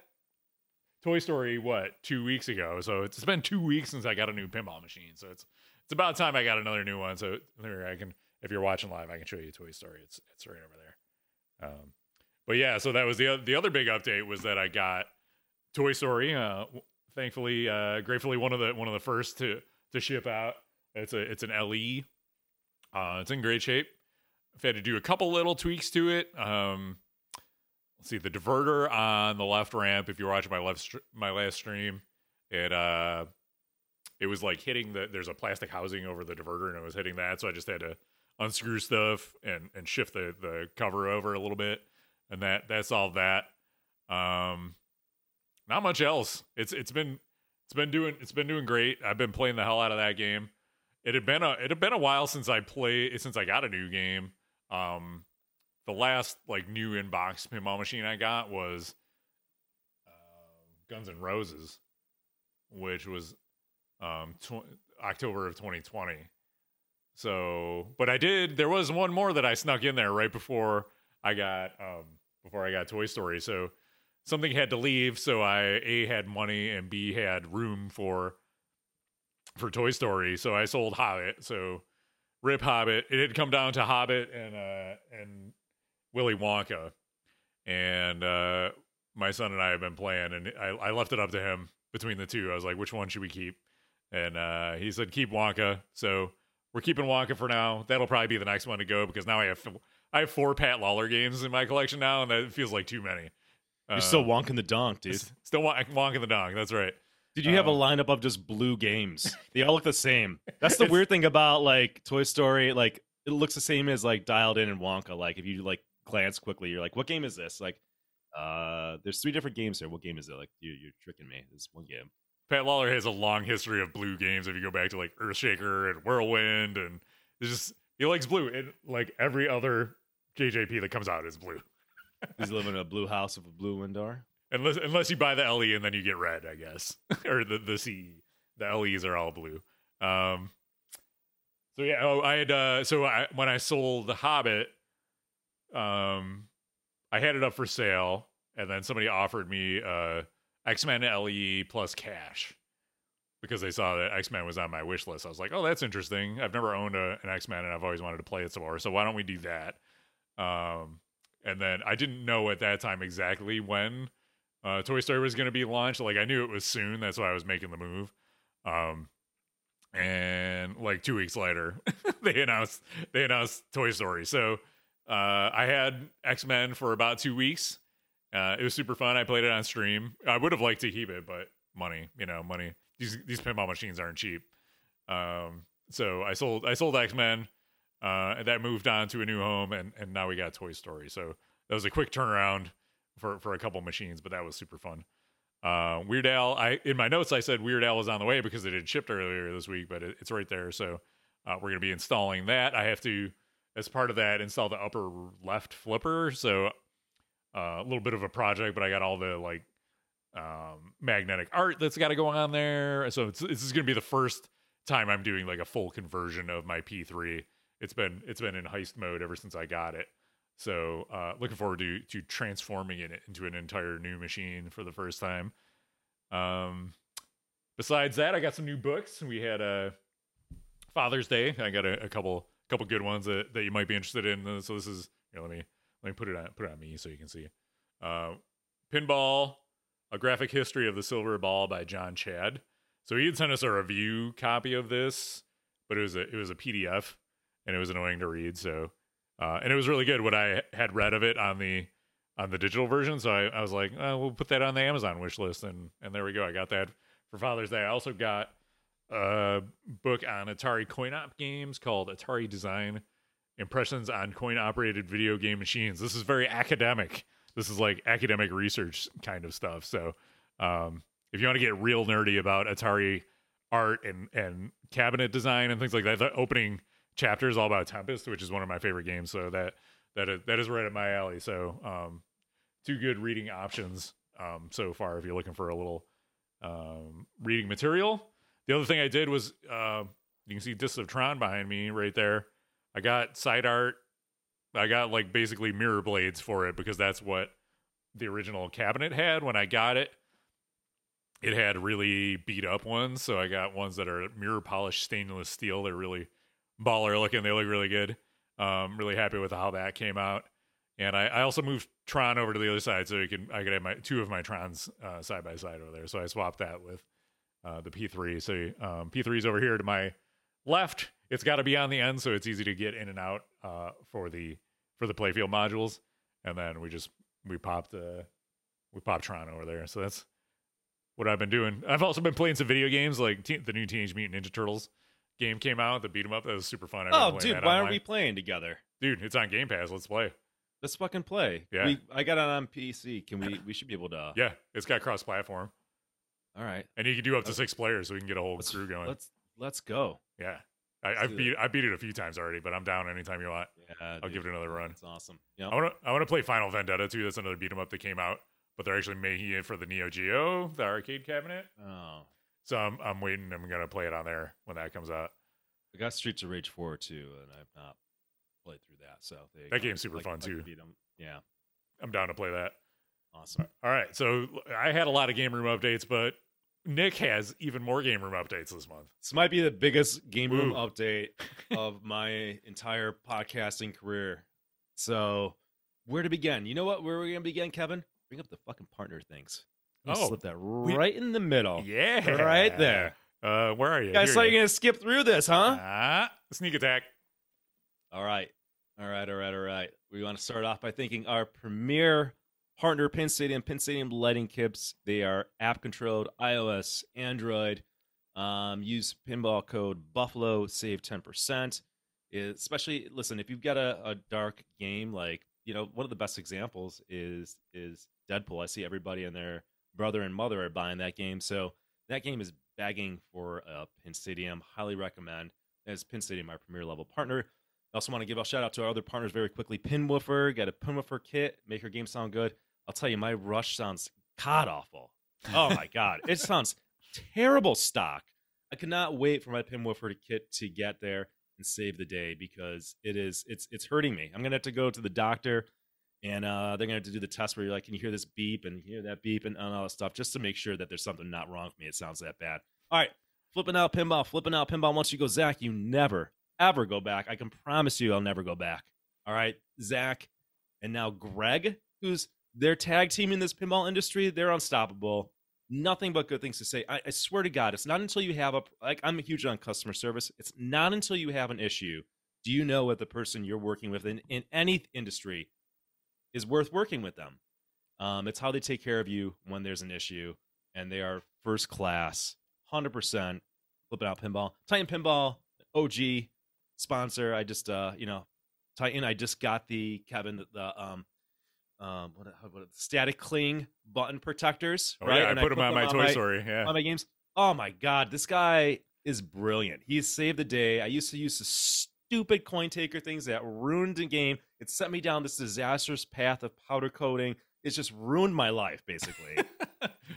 Toy Story, 2 weeks ago. So it's been 2 weeks since I got a new pinball machine. So it's about time I got another new one. So there if you're watching live, I can show you Toy Story. It's right over there. But yeah, so that was the other big update was that I got Toy Story. Thankfully, gratefully, one of the first to ship out. It's an LE. It's in great shape. I've had to do a couple little tweaks to it. Let's see, the diverter on the left ramp, if you're watching my last stream, it was like hitting there's a plastic housing over the diverter, and it was hitting that, so I just had to unscrew stuff and shift the cover over a little bit, and that solved that. Not much else. It's been doing great. I've been playing the hell out of that game. It had been a while since I got a new game. The last like new inbox pinball machine I got was Guns N' Roses, which was October of 2020. So, but there was one more that I snuck in there right before I got Toy Story. So something had to leave, so I A, had money, and B, had room for Toy Story, so I sold Hobbit. So rip Hobbit. It had come down to Hobbit and Willy Wonka, and my son and I have been playing, and I left it up to him between the two. I was like, which one should we keep? And he said, keep Wonka. So we're keeping Wonka for now. That'll probably be the next one to go, because now I have 4 Pat Lawlor games in my collection now, and that feels like too many. You're still wonking the donk, dude. Still wonking the donk. That's right. Did you have a lineup of just blue games? They all look the same. That's the weird thing about like Toy Story. Like it looks the same as like Dialed In and Wonka. Like if you like glance quickly, you're like, what game is this? Like, there's 3 different games here. What game is it? Like you're tricking me. This is one game. Pat Lawlor has a long history of blue games. If you go back to like Earthshaker and Whirlwind, and it's just he likes blue. And like every other JJP that comes out is blue. He's living in a blue house with a blue window. Unless you buy the LE and then you get red, I guess. Or the CE. The LEs are all blue. So yeah, when I sold the Hobbit, I had it up for sale, and then somebody offered me X-Men LE plus cash because they saw that X-Men was on my wish list. I was like, oh, that's interesting. I've never owned an X-Men, and I've always wanted to play it some more. So why don't we do that? And then I didn't know at that time exactly when Toy Story was going to be launched. Like I knew it was soon. That's why I was making the move. And like 2 weeks later, they announced Toy Story. So I had X-Men for about 2 weeks. It was super fun. I played it on stream. I would have liked to keep it, but money. These pinball machines aren't cheap. So I sold X-Men. And that moved on to a new home, and now we got Toy Story. So that was a quick turnaround for a couple machines, but that was super fun. Weird Al, in my notes I said Weird Al was on the way because it had shipped earlier this week, but it's right there. So we're going to be installing that. I have to, as part of that, install the upper left flipper. So a little bit of a project, but I got all the like magnetic art that's got to go on there. So this is going to be the first time I'm doing like a full conversion of my P3. It's been in heist mode ever since I got it. So looking forward to transforming it into an entire new machine for the first time. Besides that, I got some new books. We had Father's Day. I got a couple good ones that you might be interested in. So this is here, let me put it on me so you can see. Pinball, A Graphic History of the Silver Ball by John Chad. So he had sent us a review copy of this, but it was a PDF. And it was annoying to read, so and it was really good what I had read of it on the digital version. So I was like, oh, we'll put that on the Amazon wish list, and there we go. I got that for Father's Day. I also got a book on Atari coin-op games called Atari Design: Impressions on Coin-Operated Video Game Machines. This is very academic. This is like academic research kind of stuff. So if you want to get real nerdy about Atari art and cabinet design and things like that, the opening chapter is all about Tempest, which is one of my favorite games, so that is right up my alley. So two good reading options so far if you're looking for a little reading material. The other thing I did was you can see Discs of Tron behind me right there. I got side art. I got like basically mirror blades for it because that's what the original cabinet had when I got it. It had really beat up ones, so I got ones that are mirror polished stainless steel. They're really baller looking. They look really good. Really happy with how that came out. And I also moved Tron over to the other side, so I could have two of my Trons side by side over there. So I swapped that with the P3. So P3 is over here to my left. It's got to be on the end, so it's easy to get in and out for the playfield modules. And then we popped Tron over there. So that's what I've been doing. I've also been playing some video games, like the new Teenage Mutant Ninja Turtles game came out, the beat 'em up. That was super fun. Oh, dude, why aren't we playing together? Dude, it's on Game Pass. Let's play. Let's fucking play. Yeah, I got it on PC. Can we? We should be able to. Yeah, it's got cross-platform. All right, and you can do up to six players, so we can get a whole crew going. Let's go. Yeah, I beat it a few times already, but I'm down anytime you want. Yeah, I'll give it another run. It's awesome. Yep. I want to play Final Vendetta too. That's another beat 'em up that came out, but they're actually making it for the Neo Geo, the arcade cabinet. Oh. So I'm waiting. I'm gonna play it on there when that comes out. I got Streets of Rage 4 too, and I've not played through that. So that game's super fun too. Yeah, I'm down to play that. Awesome. All right, so I had a lot of game room updates, but Nick has even more game room updates this month. This might be the biggest game room update of my entire podcasting career. So where to begin? You know what? Where are we gonna begin, Kevin? Bring up the fucking partner things. Slip that right in the middle. Yeah. Right there. Where are you? I saw you're going to skip through this, huh? Sneak attack. All right. We want to start off by thanking our premier partner, Pin Stadium lighting kits. They are app-controlled, iOS, Android. Use pinball code Buffalo, save 10%. Especially, listen, if you've got a dark game, like, you know, one of the best examples is Deadpool. I see everybody in their brother and mother are buying that game, so that game is bagging for a Pin Stadium. Highly recommend. As Pin Stadium, my premier level partner. I also want to give a shout out to our other partners very quickly. Pinwoofer, got a Pinwoofer kit, make your game sound good. I'll tell you, my Rush sounds god awful. Oh my god, it sounds terrible stock. I cannot wait for my Pinwoofer kit to get there and save the day, because it's hurting me. I'm gonna have to go to the doctor. And they're going to have to do the test where you're like, can you hear this beep and hear that beep and all that stuff, just to make sure that there's something not wrong with me. It sounds that bad. All right. Flipping out pinball. Once you go, Zach, you never, ever go back. I can promise you I'll never go back. All right, Zach. And now Greg, who's their tag team in this pinball industry. They're unstoppable. Nothing but good things to say. I swear to God, it's not until you have I'm huge on customer service. It's not until you have an issue do you know what the person you're working with in any industry is worth working with them. It's how they take care of you when there's an issue, and they are first class, 100%. Flipping Out Pinball, Titan Pinball, OG sponsor. I just, Titan. I just got the static cling button protectors. Oh, right, yeah, I put them on my Toy Story. Yeah, on my games. Oh my God, this guy is brilliant. He saved the day. I used to use the stupid coin taker things that ruined the game. It sent me down this disastrous path of powder coating. It's just ruined my life, basically.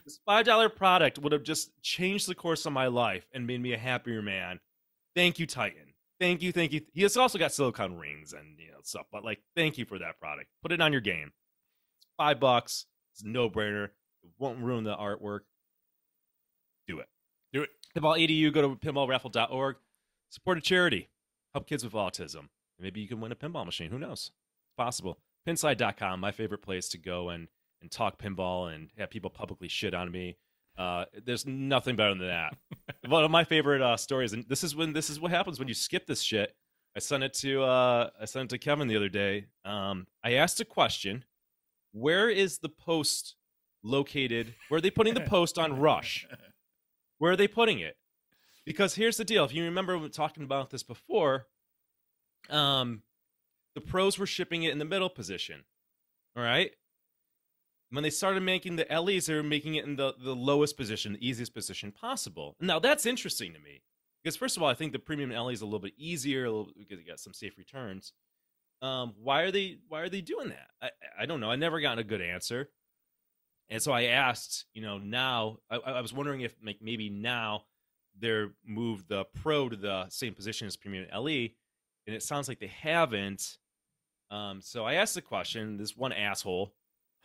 This $5 product would have just changed the course of my life and made me a happier man. Thank you, Titan. Thank you. He has also got silicone rings and stuff, but thank you for that product. Put it on your game. It's $5. It's a no-brainer. It won't ruin the artwork. Do it. Pinball EDU, go to pinballraffle.org. Support a charity. Help kids with autism. Maybe you can win a pinball machine. Who knows? It's possible. Pinside.com, my favorite place to go and talk pinball and have people publicly shit on me. There's nothing better than that. One of my favorite stories, and this is what happens when you skip this shit. I sent it to Kevin the other day. I asked a question: where is the post located? Where are they putting the post on Rush? Where are they putting it? Because here's the deal. If you remember, we were talking about this before. The pros were shipping it in the middle position. All right. When they started making the LEs, they were making it in the lowest position, the easiest position possible. Now, that's interesting to me. Because, first of all, I think the premium LE is a little bit easier because you got some safe returns. Why are they doing that? I don't know. I never got a good answer. And so I asked, now, I was wondering if maybe now, they're moved the pro to the same position as premium LE, and it sounds like they haven't. So I asked the question. This one asshole,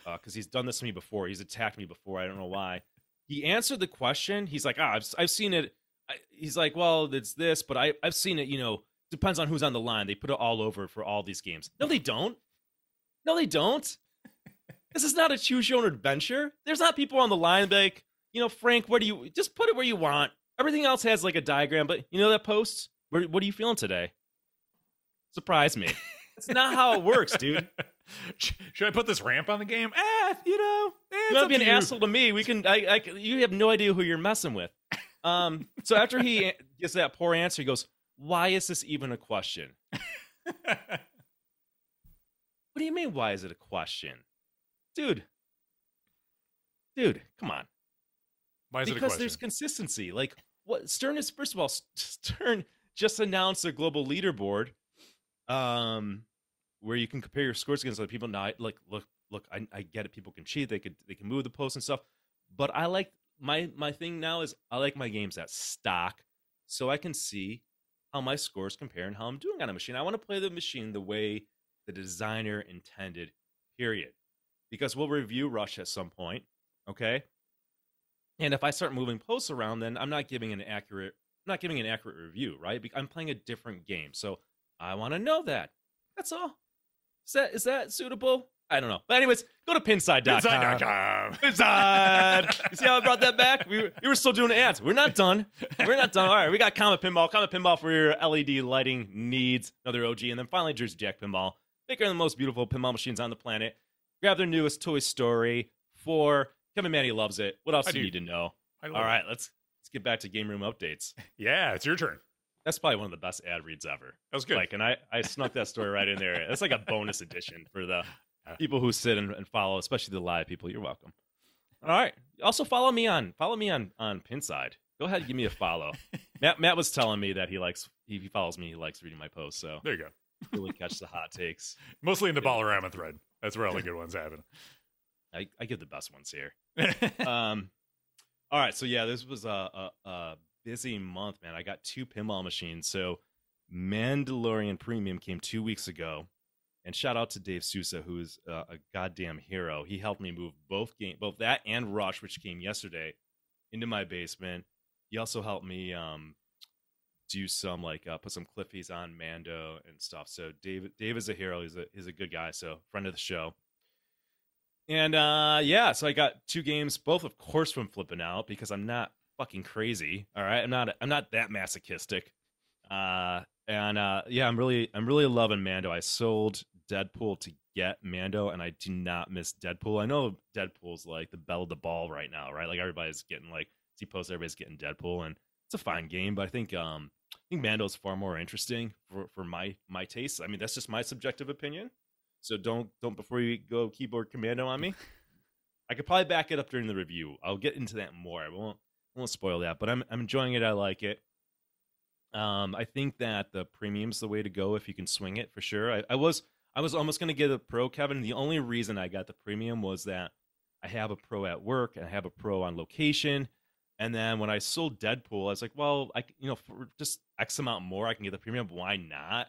because he's done this to me before. He's attacked me before. I don't know why. He answered the question. He's like, I've seen it. He's like, well, it's this, but I've seen it. Depends on who's on the line. They put it all over for all these games. No, they don't. This is not a choose your own adventure. There's not people on the line Frank, where do you just put it where you want? Everything else has a diagram, but that post What are you feeling today? Surprise me. That's not how it works, dude. Should I put this ramp on the game? You don't be an asshole to me. We can. You have no idea who you're messing with. So after he gets that poor answer, he goes, "Why is this even a question?" What do you mean? Why is it a question, dude? Dude, come on. Why is it a question? Because there's consistency. Like what? Stern is first of all. Stern just announced their global leaderboard. Where you can compare your scores against other people. Now, like, look, I get it. People can cheat. They can move the posts and stuff. But I like my thing now is I like my games at stock, so I can see how my scores compare and how I'm doing on a machine. I want to play the machine the way the designer intended. Period. Because we'll review Rush at some point, okay? And if I start moving posts around, then I'm not giving an accurate review, right? I'm playing a different game, so I want to know that. That's all. Is that suitable? I don't know. But anyways, go to Pinside.com. Pinside. You see how I brought that back? You were still doing ads. We're not done. All right, we got Comet Pinball. Comet Pinball for your LED lighting needs. Another OG. And then finally, Jersey Jack Pinball. Maker of the most beautiful pinball machines on the planet. Grab their newest Toy Story 4. Kevin Manny loves it. What else do you need to know? All right, let's get back to game room updates. Yeah, it's your turn. That's probably one of the best ad reads ever. That was good. Like, and I snuck that story right in there. That's like a bonus edition for the people who sit and follow, especially the live people. You're welcome. All right. Also follow me on Pinside. Go ahead and give me a follow. Matt was telling me that he follows me, he likes reading my posts. So there you go. Really catch the hot takes. Mostly in the Ballarama thread. That's where all the good ones happen. I get the best ones here. All right, so yeah, this was a busy month, man. I got 2 pinball machines. So Mandalorian Premium came 2 weeks ago, and shout out to Dave Sousa, who is a goddamn hero. He helped me move both that and Rush, which came yesterday, into my basement. He also helped me do some put some Cliffies on Mando and stuff. So Dave is a hero. He's a good guy. So friend of the show. And so I got 2 games, both of course from Flipping Out, because I'm not fucking crazy, all right? I'm not that masochistic. I'm really loving Mando. I sold Deadpool to get Mando, and I do not miss Deadpool. I know Deadpool's like the belle of the ball right now, right? Like everybody's getting everybody's getting Deadpool, and it's a fine game, but I think Mando's far more interesting for my tastes. I mean, that's just my subjective opinion. So don't before you go keyboard commando on me. I could probably back it up during the review. I'll get into that more. I won't spoil that, but I'm enjoying it. I like it. I think that the premium's the way to go if you can swing it for sure. I was almost gonna get a pro, Kevin. The only reason I got the premium was that I have a pro at work and I have a pro on location. And then when I sold Deadpool, I was like, well, for just X amount more, I can get the premium. Why not?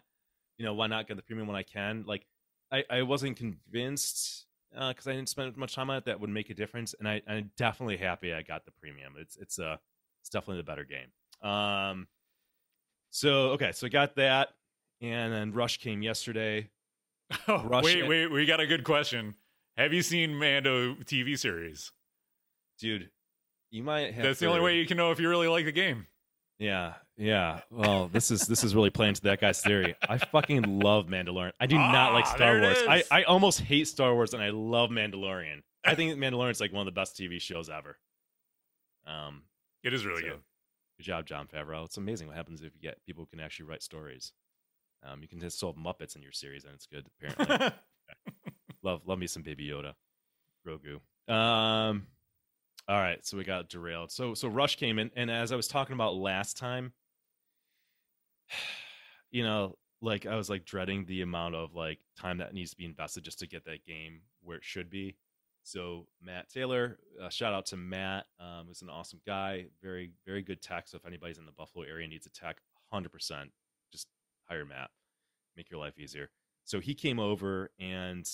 Why not get the premium when I can? Like, I wasn't convinced. Because I didn't spend much time on it, that would make a difference, and I'm definitely happy I got the premium. It's definitely the better game. So I got that, and then Rush came yesterday. Oh, wait, we got a good question. Have you seen Mando TV series, dude? You might have. That's the only way you can know if you really like the game. Yeah. Well, this is really playing to that guy's theory. I fucking love Mandalorian. I do not like Star Wars. I almost hate Star Wars, and I love Mandalorian. I think Mandalorian's like one of the best TV shows ever. It is really good. Good job, Jon Favreau. It's amazing what happens if you get people who can actually write stories. You can just solve Muppets in your series, and it's good. Apparently, love me some Baby Yoda, Grogu. All right, so we got derailed. So Rush came in, and as I was talking about last time, I was dreading the amount of time that needs to be invested just to get that game where it should be. So Matt Taylor, shout out to Matt, who's an awesome guy, very very good tech. So if anybody's in the Buffalo area and needs a tech, 100%, just hire Matt, make your life easier. So he came over, and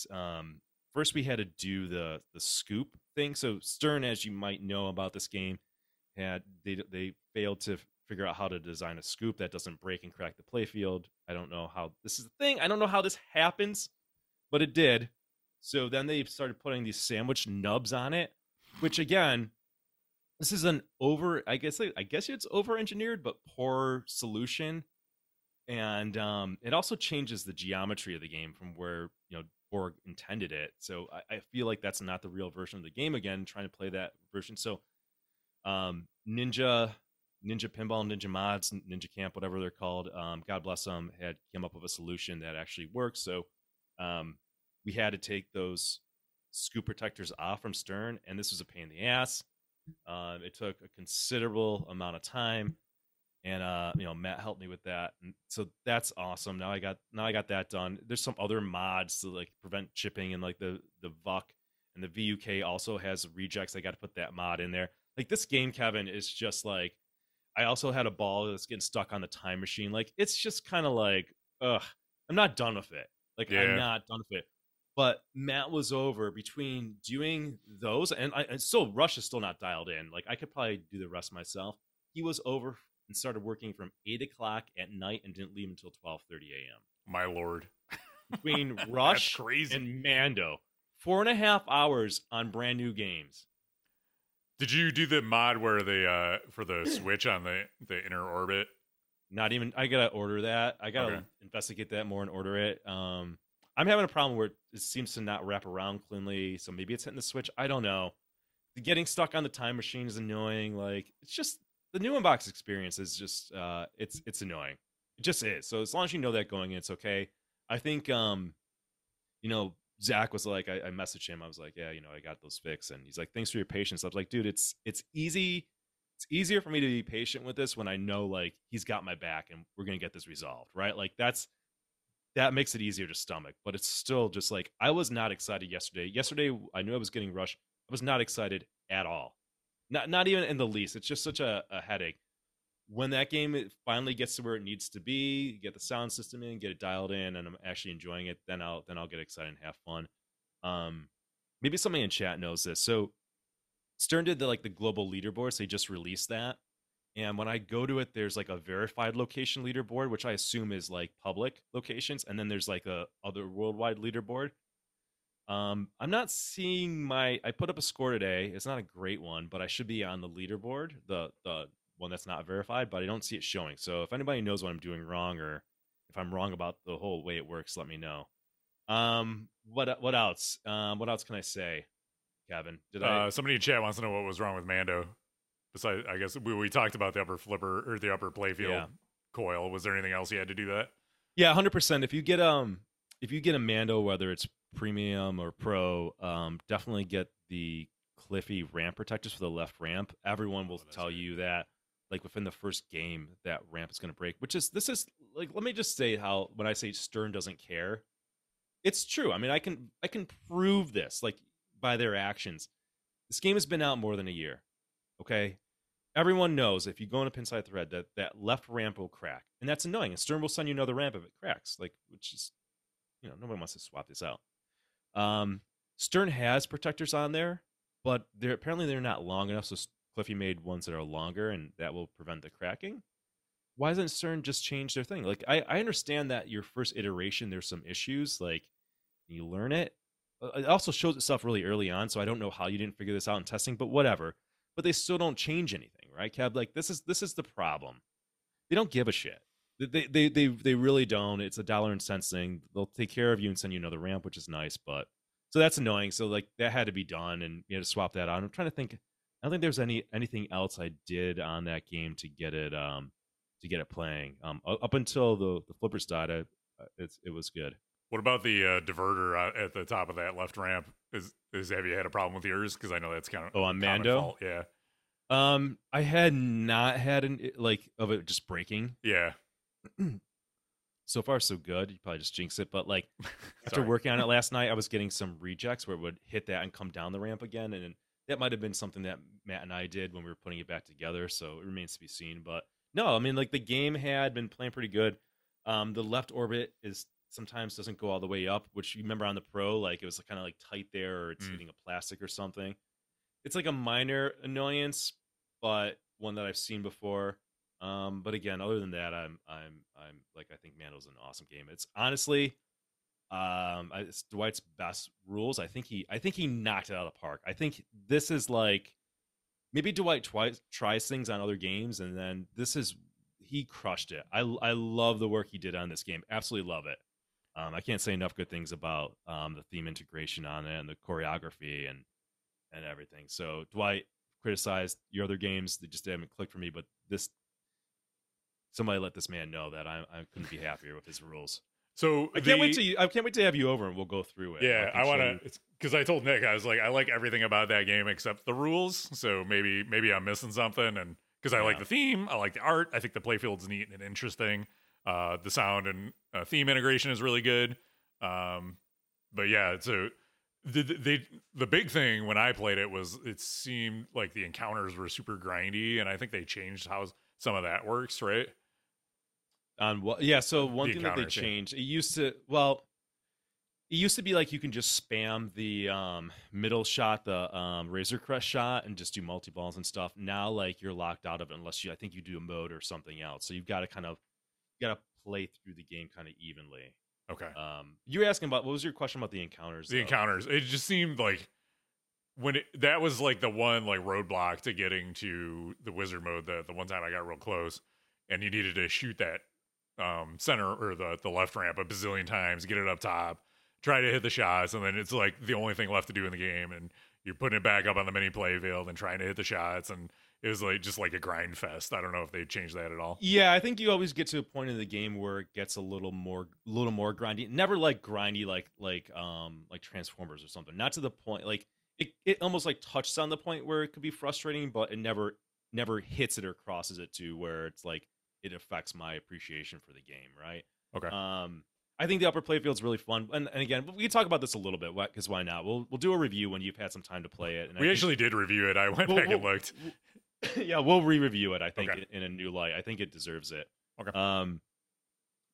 first, we had to do the scoop thing. So Stern, as you might know about this game, they failed to figure out how to design a scoop that doesn't break and crack the playfield. I don't know how this is a thing. I don't know how this happens, but it did. So then they started putting these sandwich nubs on it, which again, this is an over. I guess it's over engineered, but poor solution. And it also changes the geometry of the game from where, you know, Borg intended it. So I feel like that's not the real version of the game again, trying to play that version. So Ninja Pinball, Ninja Mods, Ninja Camp, whatever they're called, God bless them, had come up with a solution that actually works. So we had to take those scoop protectors off from Stern, and this was a pain in the ass. It took a considerable amount of time. And, you know, Matt helped me with that. And so that's awesome. Now I got that done. There's some other mods to like prevent chipping, and like the VUC and the VUK also has rejects. I got to put that mod in there. Like this game, Kevin, is just like, I also had a ball that's getting stuck on the time machine. Like, it's just kind of like, ugh, I'm not done with it. Like, yeah. I'm not done with it. But Matt was over between doing those and still Rush is still not dialed in. Like I could probably do the rest myself. He was over and started working from 8 o'clock at night and didn't leave until 12:30 a.m. My lord. Between Rush and Mando, 4.5 hours on brand new games. Did you do the mod where they for the switch on the inner orbit? Not even. I gotta order that. I gotta investigate that more and order it. I'm having a problem where it seems to not wrap around cleanly, so maybe it's hitting the switch. I don't know. Getting stuck on the time machine is annoying. Like it's just. The new inbox experience is just, it's annoying. It just is. So as long as you know that going in, it's okay. I think, you know, Zach was like, I messaged him. I was like, yeah, you know, I got those fixed. And he's like, thanks for your patience. I was like, dude, it's easy. It's easier for me to be patient with this when I know, like, he's got my back and we're going to get this resolved, right? Like, that makes it easier to stomach. But it's still just like, I was not excited yesterday. Yesterday, I knew I was getting rushed. I was not excited at all. Not even in the least. It's just such a headache. When that game it finally gets to where it needs to be, get the sound system in, get it dialed in, and I'm actually enjoying it, then I'll get excited and have fun. Maybe somebody in chat knows this. So Stern did the global leaderboard, so he just released that. And when I go to it, there's like a verified location leaderboard, which I assume is like public locations, and then there's like a other worldwide leaderboard. I'm not seeing I put up a score today. It's not a great one, but I should be on the leaderboard, the one that's not verified, but I don't see it showing. So if anybody knows what I'm doing wrong, or if I'm wrong about the whole way it works, let me know. What else? What else can I say, Kevin? Somebody in chat wants to know what was wrong with Mando. Besides, I guess we talked about the upper flipper or the upper playfield coil. Was there anything else you had to do that? Yeah, 100%. If you get a Mando, whether it's Premium or Pro, definitely get the Cliffy ramp protectors for the left ramp. Everyone will tell you that, like within the first game, that ramp is going to break. This is like, let me just say how when I say Stern doesn't care, it's true. I mean, I can prove this like by their actions. This game has been out more than a year. Okay, everyone knows if you go in a Pinside thread that left ramp will crack, and that's annoying. And Stern will send you another ramp if it cracks, like which is, you know, nobody wants to swap this out. Stern has protectors on there, but they're not long enough, so Cliffy made ones that are longer, and that will prevent the cracking. Why doesn't Stern just change their thing? Like I understand that your first iteration there's some issues, like you learn it. It also shows itself really early on, so I don't know how you didn't figure this out in testing, but whatever. But they still don't change anything, right, Kev? Like this is the problem. They don't give a shit. They really don't. It's a dollar and cents thing. They'll take care of you and send you another ramp, which is nice, but so that's annoying. So like that had to be done, and you had to swap that on. I'm trying to think. I don't think there's anything else I did on that game to get it playing. Up until the flippers died, it was good. What about the diverter at the top of that left ramp? Have you had a problem with yours? Because I know that's kind of on Mando. Fault. Yeah. I had not had an of it just breaking. Yeah. So far so good. You probably just jinx it, but like after working on it last night, I was getting some rejects where it would hit that and come down the ramp again, and that might have been something that Matt and I did when we were putting it back together, so it remains to be seen. But no, I mean, like the game had been playing pretty good. The left orbit is sometimes doesn't go all the way up, which you remember on the Pro, like it was kind of like tight there, or it's hitting a plastic or something. It's like a minor annoyance, but one that I've seen before. But again, other than that, I'm like, I think Mando's an awesome game. It's honestly, it's Dwight's best rules. I think he knocked it out of the park. I think this is like, maybe Dwight tries things on other games, and then this is he crushed it. I love the work he did on this game. Absolutely love it. I can't say enough good things about the theme integration on it and the choreography and everything. So Dwight criticized your other games that just haven't clicked for me, but this, somebody let this man know that I couldn't be happier with his rules. So I can't wait to have you over and we'll go through it. Yeah, I want to, because I told Nick, I was like, I like everything about that game except the rules. So maybe I'm missing something, and because I like the theme, I like the art, I think the playfield's neat and interesting. The sound and theme integration is really good. But yeah, so the big thing when I played it was it seemed like the encounters were super grindy, and I think they changed how some of that works, right? So one thing that they changed, it used to be like you can just spam the middle shot, the Razor Crest shot, and just do multi-balls and stuff. Now, like, you're locked out of it unless you do a mode or something else. So you've got to play through the game kind of evenly. Okay. You were asking about, what was your question about the encounters? Encounters. It just seemed like that was like the one like roadblock to getting to the wizard mode. The one time I got real close, and you needed to shoot that center or the left ramp a bazillion times, get it up top, try to hit the shots, and then it's like the only thing left to do in the game, and you're putting it back up on the mini play field and trying to hit the shots, and it was like just like a grind fest. I don't know if they changed that at all. Yeah, I think you always get to a point in the game where it gets a little more grindy. Never like grindy like Transformers or something. Not to the point like it almost like touches on the point where it could be frustrating, but it never hits it or crosses it to where it's like it affects my appreciation for the game, right? Okay. I think the upper playfield's really fun, and again, we can talk about this a little bit, because why not? We'll do a review when you've had some time to play it. And we actually did review it. I went back and looked. Yeah, we'll re-review it, I think, okay, in a new light. I think it deserves it. Okay.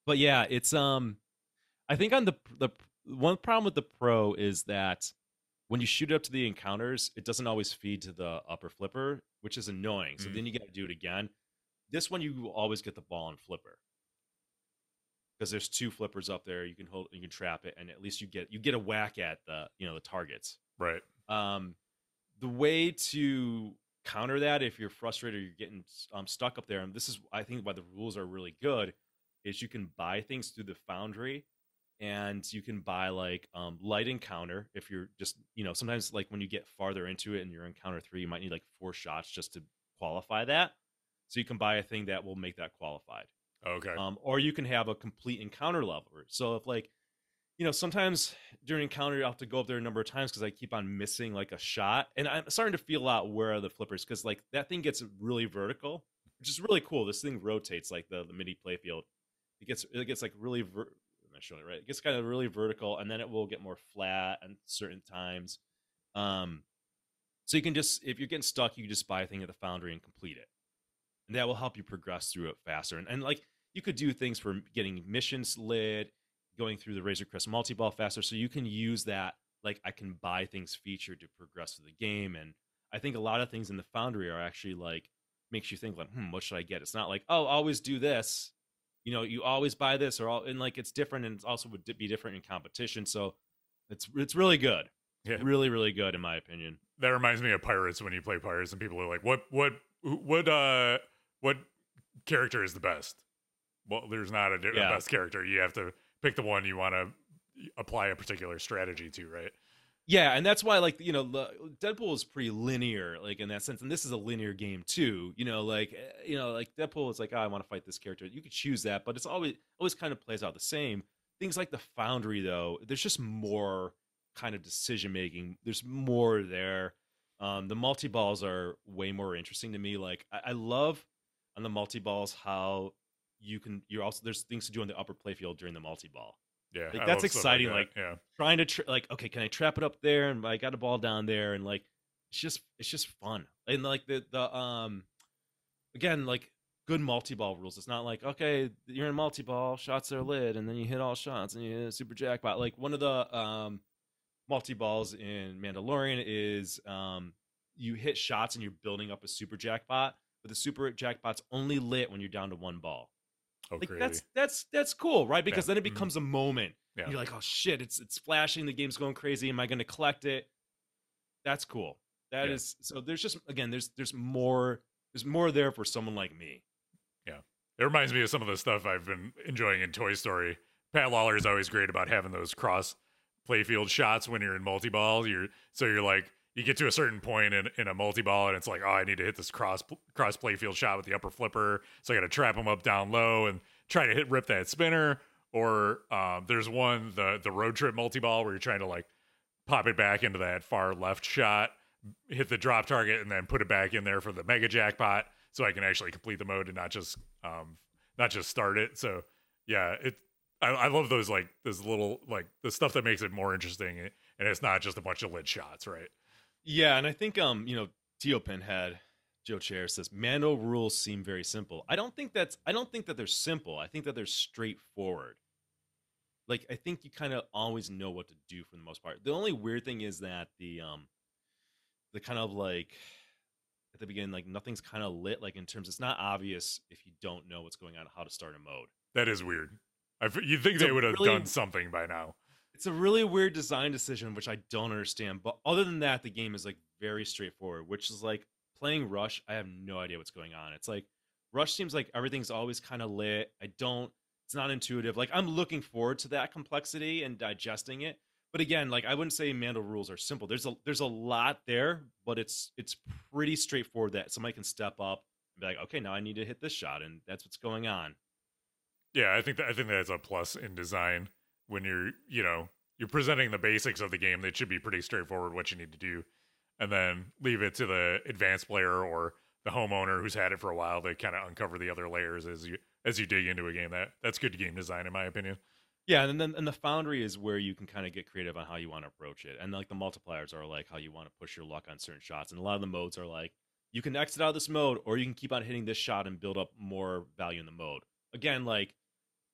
But yeah, it's I think on the one problem with the Pro is that when you shoot up to the encounters, it doesn't always feed to the upper flipper, which is annoying. So then you got to do it again. This one, you always get the ball and flipper, because there's two flippers up there. You can hold, you can trap it, and at least you get a whack at the targets. Right. The way to counter that, if you're frustrated or you're getting stuck up there, and this is, I think, why the rules are really good, is you can buy things through the foundry, and you can buy like light encounter if you're just, sometimes like when you get farther into it and you're in encounter 3, you might need like 4 shots just to qualify that. So you can buy a thing that will make that qualified. Okay. Or you can have a complete encounter level. So if like, sometimes during encounter, I'll have to go up there a number of times because I keep on missing like a shot. And I'm starting to feel out where are the flippers, because like that thing gets really vertical, which is really cool. This thing rotates like the mini playfield. It gets like really, I'm not showing it right. It gets kind of really vertical, and then it will get more flat at certain times. So you can just, if you're getting stuck, you can just buy a thing at the foundry and complete it. And that will help you progress through it faster. And like you could do things for getting missions lit, going through the Razor Crest multi-ball faster, so you can use that, like, I can buy things feature to progress through the game. And I think a lot of things in the Foundry are actually, like, makes you think, like, what should I get? It's not like, oh, always do this. You always buy this, and, like, it's different, and it also would be different in competition. So it's really good. Yeah. Really, really good, in my opinion. That reminds me of Pirates, when you play Pirates, and people are like, what character is the best? Well, there's not a best character. You have to pick the one you want to apply a particular strategy to, right? Yeah, and that's why, like, Deadpool is pretty linear, like, in that sense, and this is a linear game too. Like Deadpool is like, oh, I want to fight this character. You could choose that, but it's always kind of plays out the same. Things like the Foundry, though, there's just more kind of decision making. There's more there. The multi balls are way more interesting to me. Like, I love on the multi balls how there's things to do on the upper playfield during the multi-ball. Yeah, like, that's exciting. Like, that. Like, yeah. Trying to okay, can I trap it up there? And I got a ball down there, and like it's just fun. And like the again, like, good multi-ball rules. It's not like, okay, you're in multi-ball, shots are lit, and then you hit all shots, and you hit a super jackpot. Like, one of the multi-balls in Mandalorian is you hit shots and you're building up a super jackpot, but the super jackpot's only lit when you're down to one ball. Oh, like, that's cool, right? Because then it becomes a moment. Yeah. You're like, oh shit, it's flashing. The game's going crazy. Am I going to collect it? That's cool. That is so. There's just, again, there's more there for someone like me. Yeah, It reminds me of some of the stuff I've been enjoying in Toy Story. Pat Lawlor is always great about having those cross playfield shots when you're in multi-ball. You're like, you get to a certain point in a multi-ball and it's like, oh, I need to hit this cross playfield shot with the upper flipper. So I got to trap him up down low and try to rip that spinner. Or there's one, the road trip multi-ball, where you're trying to like pop it back into that far left shot, hit the drop target, and then put it back in there for the mega jackpot. So I can actually complete the mode and not just start it. So yeah, I love those, like this little, like the stuff that makes it more interesting, and it's not just a bunch of lid shots, right? Yeah, and I think Teo Pin had Joe Chair says Mando rules seem very simple. I don't think that they're simple. I think that they're straightforward. Like I think you kind of always know what to do for the most part. The only weird thing is that the kind of like at the beginning, like nothing's kind of lit, like in terms, it's not obvious if you don't know what's going on, how to start a mode. That is weird. You'd think they would have done something by now. It's a really weird design decision, which I don't understand. But other than that, the game is like very straightforward, which is like playing Rush. I have no idea what's going on. It's like Rush seems like everything's always kind of lit. It's not intuitive. Like I'm looking forward to that complexity and digesting it. But again, like I wouldn't say Mandel rules are simple. There's a lot there, but it's pretty straightforward that somebody can step up and be like, okay, now I need to hit this shot, and that's what's going on. Yeah, I think that's a plus in design when you're presenting the basics of the game. That should be pretty straightforward what you need to do, and then leave it to the advanced player or the homeowner who's had it for a while to kind of uncover the other layers as you dig into a game. That's good game design, in my opinion. Yeah, and then the Foundry is where you can kind of get creative on how you want to approach it. And like the multipliers are like how you want to push your luck on certain shots. And a lot of the modes are like, you can exit out of this mode or you can keep on hitting this shot and build up more value in the mode. Again, like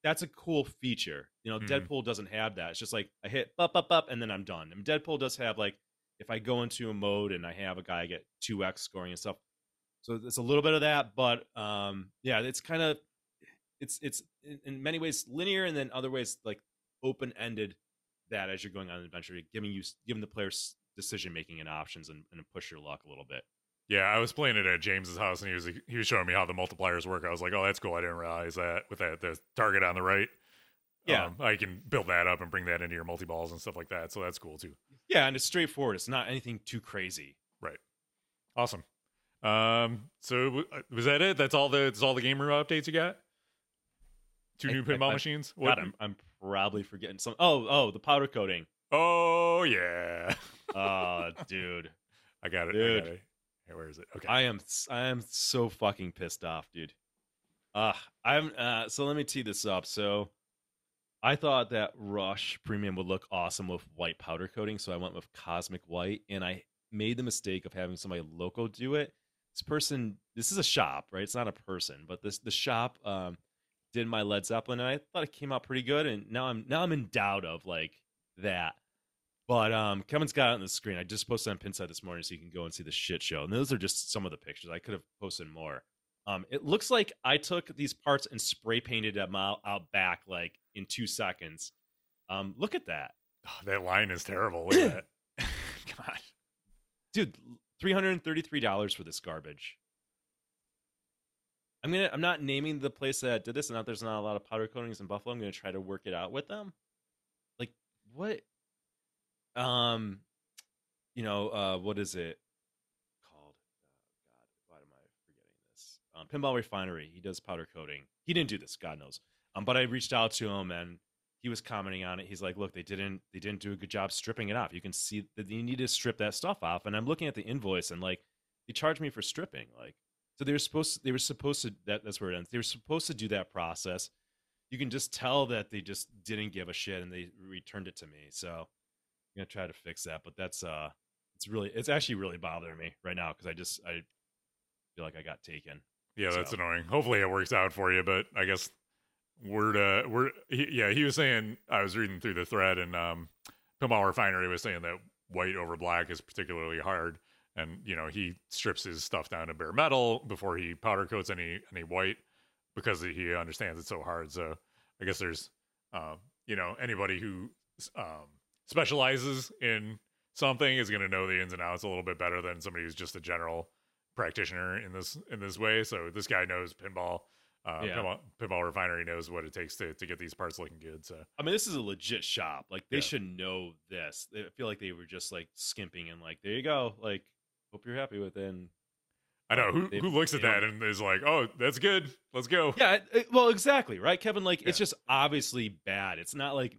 that's a cool feature. Deadpool doesn't have that. It's just like I hit up, and then I'm done. And Deadpool does have like, if I go into a mode and I have a guy get 2x scoring and stuff. So it's a little bit of that, but yeah, it's kind of, it's in many ways linear, and then other ways like open-ended, that as you're going on an adventure, giving the players decision-making and options, and push your luck a little bit. Yeah, I was playing it at James's house, and he was showing me how the multipliers work. I was like, oh, that's cool. I didn't realize that with the target on the right. Yeah. I can build that up and bring that into your multi-balls and stuff like that. So that's cool too. Yeah, and it's straightforward. It's not anything too crazy. Right. Awesome. So was that it? That's all the game room updates you got? Two new pinball machines? What? God, I'm probably forgetting some. Oh, the powder coating. Oh, yeah. Oh, dude. I got it. Hey, where is it? Okay. I am so fucking pissed off, dude. So let me tee this up. So I thought that Rush Premium would look awesome with white powder coating, so I went with Cosmic White, and I made the mistake of having somebody local do it. This is a shop, right? It's not a person, but the shop did my Led Zeppelin, and I thought it came out pretty good, and now I'm in doubt of like that. But Kevin's got it on the screen. I just posted on Pinside this morning, so you can go and see the shit show. And those are just some of the pictures. I could have posted more. It looks like I took these parts and spray painted them out back like in 2 seconds. Look at that. Oh, that line is terrible. Look at that. Come on, dude. $333 for this garbage. I'm not naming the place that did this, and there's not a lot of powder coatings in Buffalo. I'm gonna try to work it out with them. Like what? What is it called? God, why am I forgetting this? Pinball Refinery. He does powder coating. He didn't do this, God knows. But I reached out to him, and he was commenting on it. He's like, "Look, they didn't do a good job stripping it off. You can see that you need to strip that stuff off." And I'm looking at the invoice, and like they charged me for stripping, like. So they were supposed to, that's where it ends. They were supposed to do that process. You can just tell that they just didn't give a shit, and they returned it to me. So I'm going to try to fix that, but that's, it's actually really bothering me right now. Cause I feel like I got taken. Yeah. So. That's annoying. Hopefully it works out for you, but I guess he was saying, I was reading through the thread, and Pinball Refinery was saying that white over black is particularly hard. And, he strips his stuff down to bare metal before he powder coats any white, because he understands it's so hard. So I guess there's, anybody who specializes in something is going to know the ins and outs a little bit better than somebody who's just a general practitioner in this way. So this guy knows pinball Pinball Refinery knows what it takes to get these parts looking good. So I mean, this is a legit shop. Like they should know this. I feel like they were just like skimping and like, there you go. Like, hope you're happy with it. And I know who looks at that and is like, oh, that's good. Let's go. Yeah. Well, exactly. Right, Kevin? Like, it's just obviously bad. It's not like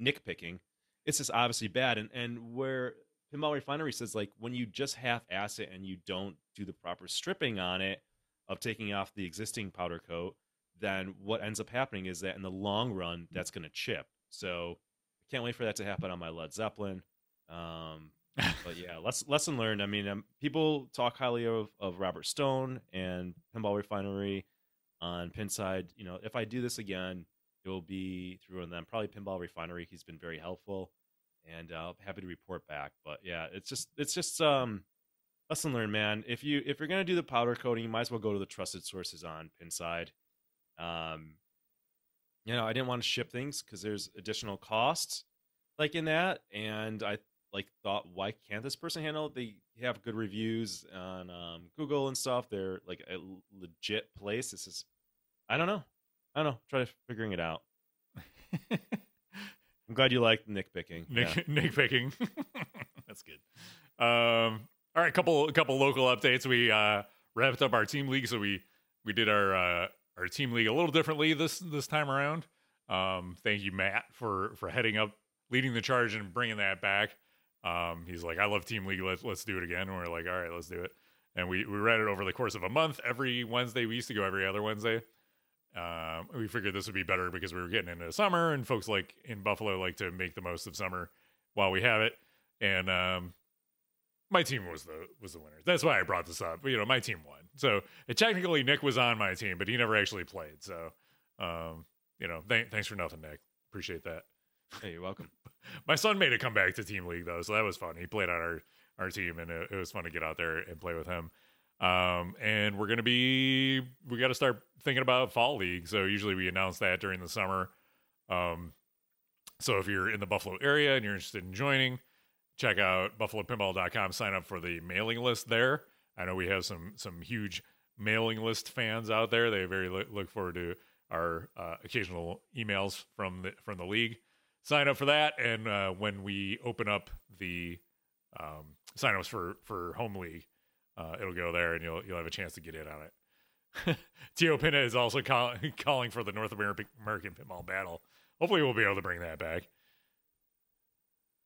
nitpicking. It's just obviously bad. And where Pinball Refinery says, like, when you just half-ass it and you don't do the proper stripping on it of taking off the existing powder coat, then what ends up happening is that in the long run, that's going to chip. So I can't wait for that to happen on my Led Zeppelin. But yeah, lesson learned. I mean, people talk highly of Robert Stone and Pinball Refinery on Pinside. You know, if I do this again, it will be through and then probably Pinball Refinery. He's been very helpful, and happy to report back. But yeah, it's just lesson learned, man. If you're gonna do the powder coating, you might as well go to the trusted sources on Pinside. You know, I didn't want to ship things because there's additional costs like in that, and I like thought, why can't this person handle it? They have good reviews on Google and stuff. They're like a legit place. This is, I don't know. Try figuring it out. I'm glad you liked nitpicking. Nitpicking. That's good. All right, couple local updates. We wrapped up our team league, so we did our team league a little differently this time around. Thank you, Matt, for heading up, leading the charge, and bringing that back. He's like, I love team league. Let's do it again. And we're like, all right, let's do it. And we ran it over the course of a month. Every Wednesday, we used to go every other Wednesday. We figured this would be better because we were getting into summer and folks like in Buffalo like to make the most of summer while we have it. And my team was the winner. That's why I brought this up. You know, my team won. So technically Nick was on my team, but he never actually played. So you know, thanks for nothing, Nick. Appreciate that. Hey, you're welcome. My son made a comeback to team league though, so that was fun. He played on our team, and it was fun to get out there and play with him. And we got to start thinking about fall league. So usually we announce that during the summer. So if you're in the Buffalo area and you're interested in joining, check out buffalopinball.com, sign up for the mailing list there. I know we have some huge mailing list fans out there. They very look forward to our occasional emails from the league. Sign up for that. And when we open up the signups for home league, it'll go there, and you'll have a chance to get in on it. Tio Pina is also calling for the North American Pinball Battle. Hopefully we'll be able to bring that back.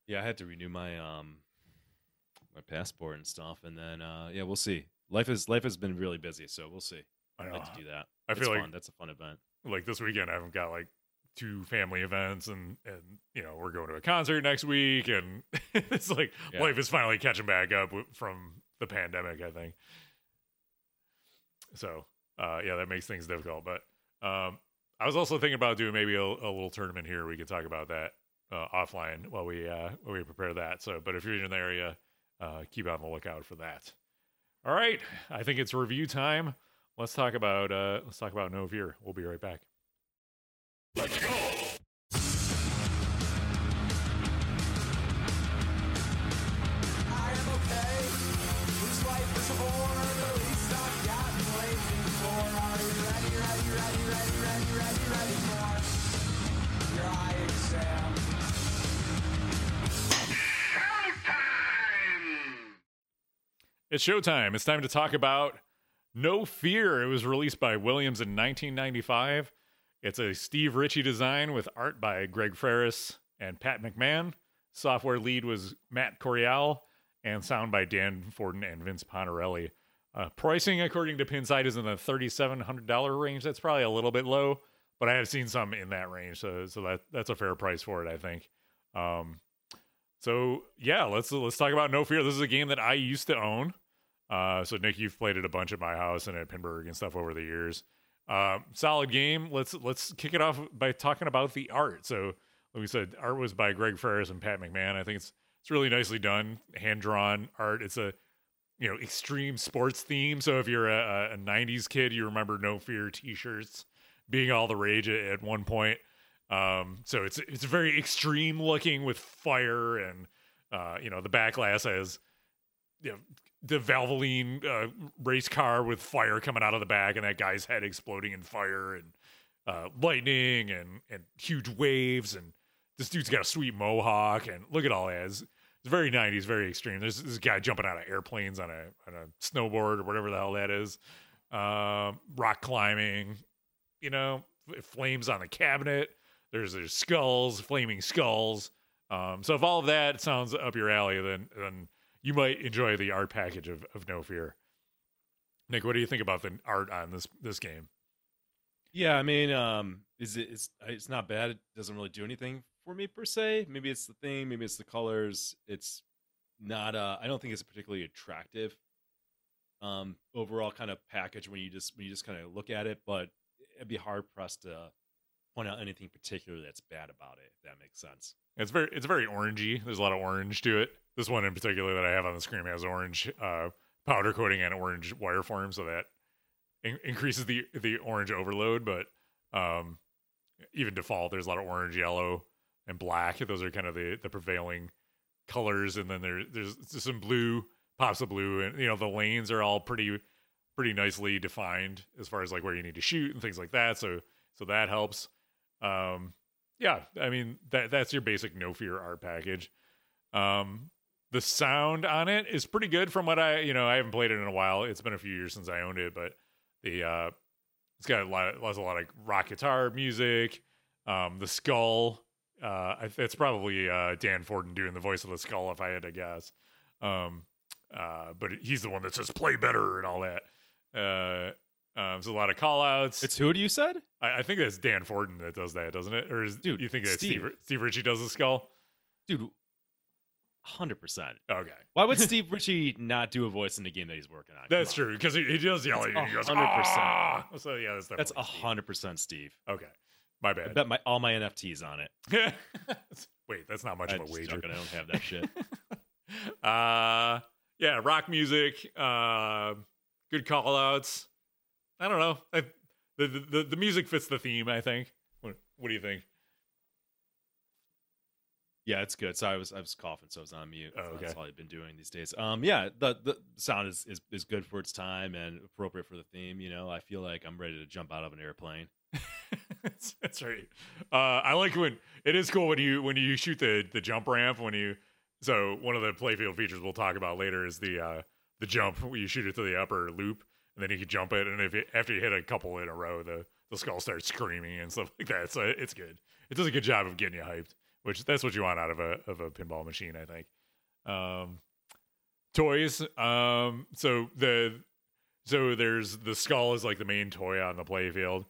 Yeah, I had to renew my my passport and stuff, and then we'll see. Life has been really busy, so we'll see. I'd like to do that. I feel like that's a fun event. Like this weekend, I've got like 2 family events, and you know, we're going to a concert next week, and it's like life is finally catching back up from the pandemic, I think. So that makes things difficult. But I was also thinking about doing maybe a little tournament here. We could talk about that offline while we prepare that. So, but if you're in the area, keep on the lookout for that. All right, I think it's review time. Let's talk about No Fear. We'll be right back. Let's go. It's showtime. It's time to talk about No Fear. It was released by Williams in 1995. It's a Steve Ritchie design with art by Greg Ferris and Pat McMahon. Software lead was Matt Corial, and sound by Dan Forden and Vince Pontarelli. Pricing, according to Pinside, is in the $3,700 range. That's probably a little bit low, but I have seen some in that range, so that's a fair price for it, I think. So yeah, let's talk about No Fear. This is a game that I used to own. So Nick, you've played it a bunch at my house and at Pinburg and stuff over the years. Solid game. Let's kick it off by talking about the art. So like we said, art was by Greg Ferris and Pat McMahon. I think it's really nicely done, hand drawn art. It's a extreme sports theme. So if you're a 90s kid, you remember No Fear t-shirts being all the rage at one point. So it's very extreme looking with fire and the back glass has you know, the Valvoline race car with fire coming out of the back and that guy's head exploding in fire and lightning and huge waves. And this dude's got a sweet mohawk and look at all that. It's very 90s, very extreme. There's this guy jumping out of airplanes on a snowboard or whatever the hell that is. Rock climbing, you know, flames on the cabinet. There's skulls, flaming skulls. So if all of that sounds up your alley, then you might enjoy the art package of No Fear. Nick, what do you think about the art on this game? Yeah, I mean, it's not bad. It doesn't really do anything for me per se. Maybe it's the theme, maybe it's the colors. It's not. I don't think it's particularly attractive overall kind of package when you just kind of look at it. But it'd be hard pressed to point out anything particular that's bad about it, if that makes sense. It's very orangey. There's a lot of orange to it. This one in particular that I have on the screen has orange powder coating and orange wire form, so that increases the orange overload. But even default, there's a lot of orange, yellow, and black. Those are kind of the prevailing colors. And then there's some blue, pops of blue, and you know the lanes are all pretty nicely defined as far as like where you need to shoot and things like that. So that helps. Yeah, I mean, that's your basic No Fear art package. The sound on it is pretty good from what I haven't played it in a while. It's been a few years since I owned it, but it's got a lot of rock guitar music. The skull, it's probably Dan Forden doing the voice of the skull if I had to guess. But he's the one that says play better and all that. There's a lot of call outs. It's who do you said? I think that's Dan Forden that does that, doesn't it? Or dude, you think that Steve Ritchie does the skull? Dude, 100%. Okay. Why would Steve Ritchie not do a voice in the game that he's working on? That's true, because he does yell at you. He goes, 100%. So yeah, that's 100% Steve. Okay, my bad. I bet all my NFTs on it. Wait, that's not much of a wager. I don't have that shit. Yeah, rock music. Good call outs. I don't know. The music fits the theme, I think. What do you think? Yeah, it's good. So I was coughing, so I was on mute. Oh, okay. That's all I've been doing these days. Yeah, the sound is good for its time and appropriate for the theme. You know, I feel like I'm ready to jump out of an airplane. That's right. I like when it is cool when you shoot the jump ramp so one of the playfield features we'll talk about later is the jump where you shoot it to the upper loop. And then you can jump it, and after you hit a couple in a row, the skull starts screaming and stuff like that. So it's good. It does a good job of getting you hyped, which that's what you want out of a pinball machine, I think. Toys. So there's the skull is like the main toy on the playfield,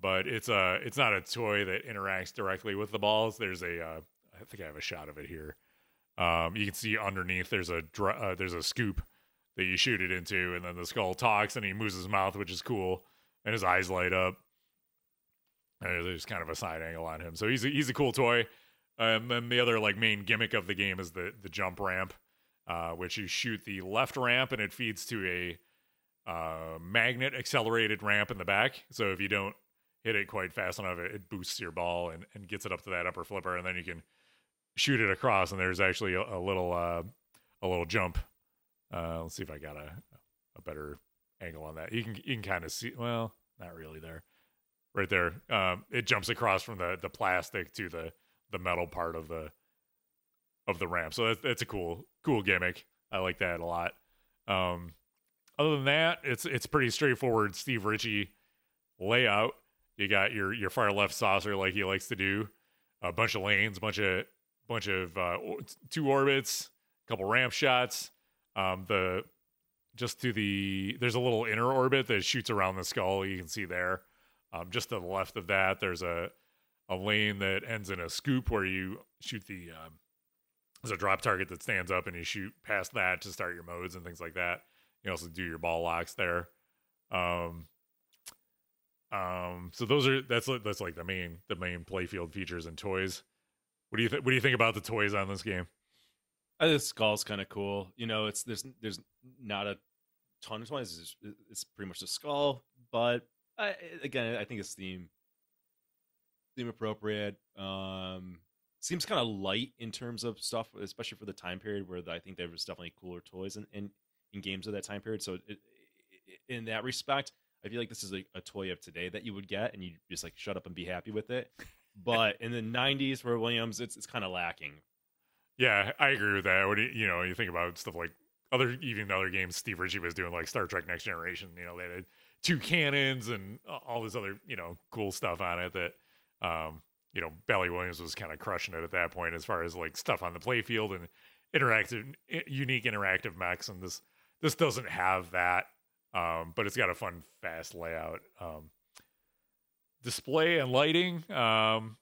but it's not a toy that interacts directly with the balls. There's I think I have a shot of it here. You can see underneath there's a scoop that you shoot it into, and then the skull talks and he moves his mouth, which is cool, and his eyes light up, and there's kind of a side angle on him, so he's a cool toy. And the other like main gimmick of the game is the jump ramp, which you shoot the left ramp and it feeds to a magnet accelerated ramp in the back, so if you don't hit it quite fast enough, it boosts your ball and gets it up to that upper flipper, and then you can shoot it across, and there's actually a little jump. Let's see if I got a better angle on that. You can kind of see, well, not really there. Right there. It jumps across from the plastic to the metal part of the ramp. So that's a cool gimmick. I like that a lot. Other than that, it's pretty straightforward Steve Ritchie layout. You got your far left saucer like he likes to do. A bunch of lanes, bunch of two orbits, a couple ramp shots. There's a little inner orbit that shoots around the skull. You can see there. Just to the left of that, there's a lane that ends in a scoop where you shoot there's a drop target that stands up and you shoot past that to start your modes and things like that. You also do your ball locks there. So that's like the main playfield features and toys. What do you think about the toys on this game? I think the skull's kind of cool. You know, it's there's not a ton of toys. It's pretty much the skull, but I think it's theme appropriate. seems kind of light in terms of stuff, especially for the time period where I think there was definitely cooler toys in games of that time period. So in that respect, I feel like this is a toy of today that you would get and you just like shut up and be happy with it. But in the 90s for Williams, it's kind of lacking. Yeah, I agree with that. What do you think about stuff like other games Steve Ritchie was doing, like Star Trek Next Generation, they had two cannons and all this other, cool stuff on it that, Bally Williams was kind of crushing it at that point as far as like stuff on the playfield and unique interactive mechs. And this doesn't have that, but it's got a fun, fast layout. Display and lighting, nothing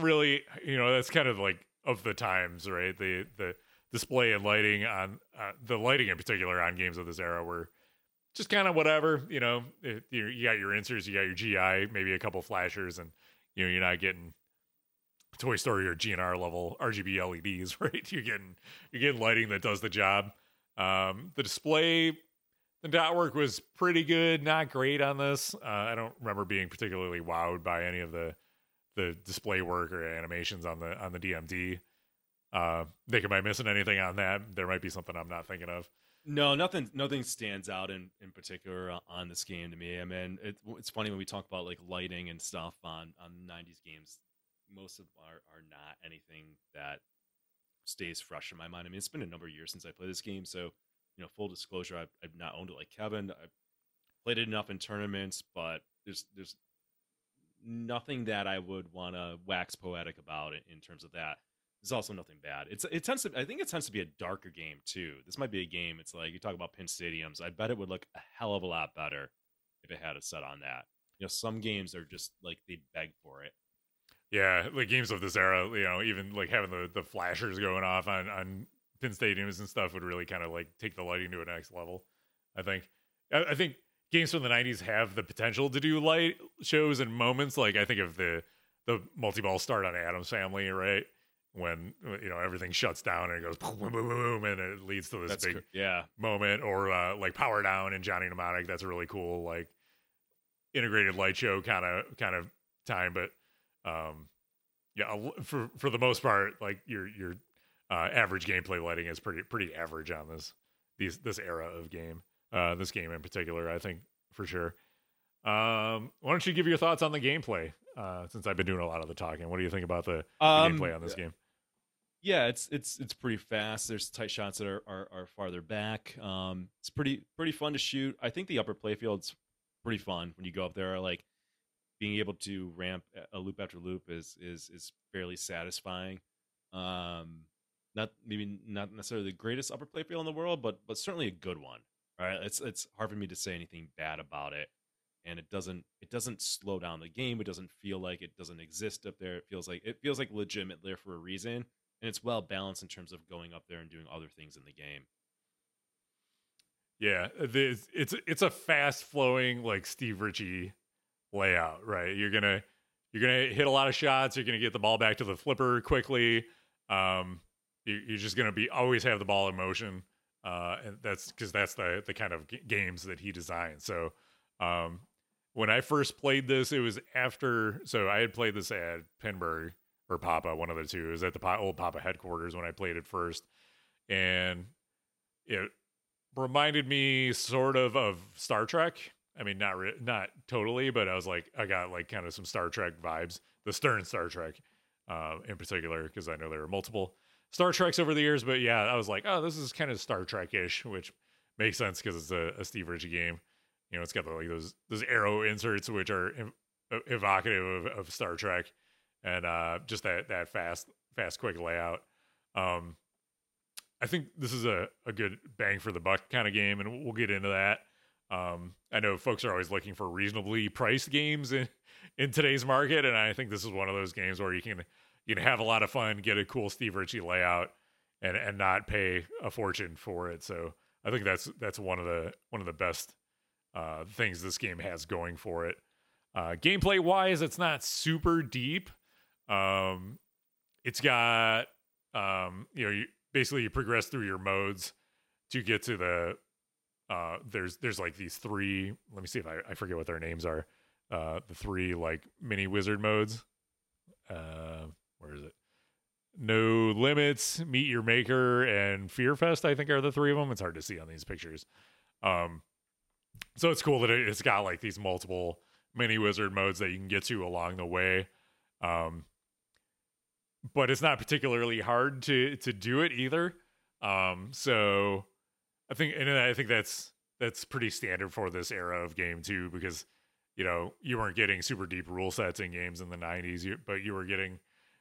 really, that's kind of like of the times, right? The display and lighting on the lighting in particular on games of this era were just kind of whatever, you got your inserts, you got your GI, maybe a couple flashers, and you're not getting Toy Story or GNR level RGB LEDs, right? You're getting lighting that does the job. The display, the dot work was pretty good, not great on this. I don't remember being particularly wowed by any of the display work or animations on the DMD. Nick, am I missing anything on that? There might be something I'm not thinking of. No, nothing stands out in particular on this game to me. I mean, it's funny when we talk about like lighting and stuff on 90s games, most of them are not anything that stays fresh in my mind. I mean, it's been a number of years since I played this game, so full disclosure, I've not owned it like Kevin. I played it enough in tournaments, but there's nothing that I would want to wax poetic about it in terms of that. There's also nothing bad. It tends to be a darker game too. This might be a game. It's like you talk about Pin Stadiums. I bet it would look a hell of a lot better if it had a set on that. Some games are just like they beg for it. Yeah, like games of this era. Even like having the flashers going off on Pin Stadiums and stuff would really kind of like take the lighting to a next level. I think games from the 90s have the potential to do light shows and moments. Like I think of the multi-ball start on Addams Family, right? When everything shuts down and it goes boom, boom, boom, and it leads to this moment, or like Power Down and Johnny Mnemonic. That's a really cool like integrated light show kind of time. But for the most part, like your average gameplay lighting is pretty average on this era of game. This game in particular, I think for sure. Why don't you give your thoughts on the gameplay? Since I've been doing a lot of the talking, what do you think about the gameplay on this game? Yeah, it's pretty fast. There's tight shots that are farther back. It's pretty fun to shoot. I think the upper playfield's pretty fun when you go up there. Like being able to ramp a loop after loop is fairly satisfying. Not necessarily the greatest upper playfield in the world, but certainly a good one. All right, it's hard for me to say anything bad about it. And it doesn't slow down the game. It doesn't feel like it doesn't exist up there. It feels like legitimate there for a reason, and it's well balanced in terms of going up there and doing other things in the game. Yeah, it's a fast flowing like Steve Ritchie layout, right? You're gonna hit a lot of shots. You're gonna get the ball back to the flipper quickly. You're just gonna always have the ball in motion, and that's because that's the kind of games that he designed. So. When I first played this, it was after, so I had played this at Pinburg or Papa, one of the two. It was at the old Papa headquarters when I played it first. And it reminded me sort of Star Trek. I mean, not totally, but I was like, I got like kind of some Star Trek vibes, the Stern Star Trek in particular, because I know there were multiple Star Treks over the years. But yeah, I was like, oh, this is kind of Star Trek-ish, which makes sense because it's a Steve Ritchie game. It's got like those arrow inserts, which are evocative of Star Trek, and just that fast, quick layout. I think this is a good bang for the buck kind of game, and we'll get into that. I know folks are always looking for reasonably priced games in today's market, and I think this is one of those games where you can have a lot of fun, get a cool Steve Ritchie layout, and not pay a fortune for it. So I think that's one of the best. Things this game has going for it. Gameplay wise, it's not super deep. It's got you progress through your modes to get to the there's like these three, let me see if I forget what their names are, the three like mini wizard modes. where is it? No Limits, Meet Your Maker, and Fear Fest, I think, are the three of them. It's hard to see on these pictures. So it's cool that it's got like these multiple mini wizard modes that you can get to along the way. But it's not particularly hard to do it either. So I think that's pretty standard for this era of game too, because, you know, you weren't getting super deep rule sets in games in the 90s, but you were getting,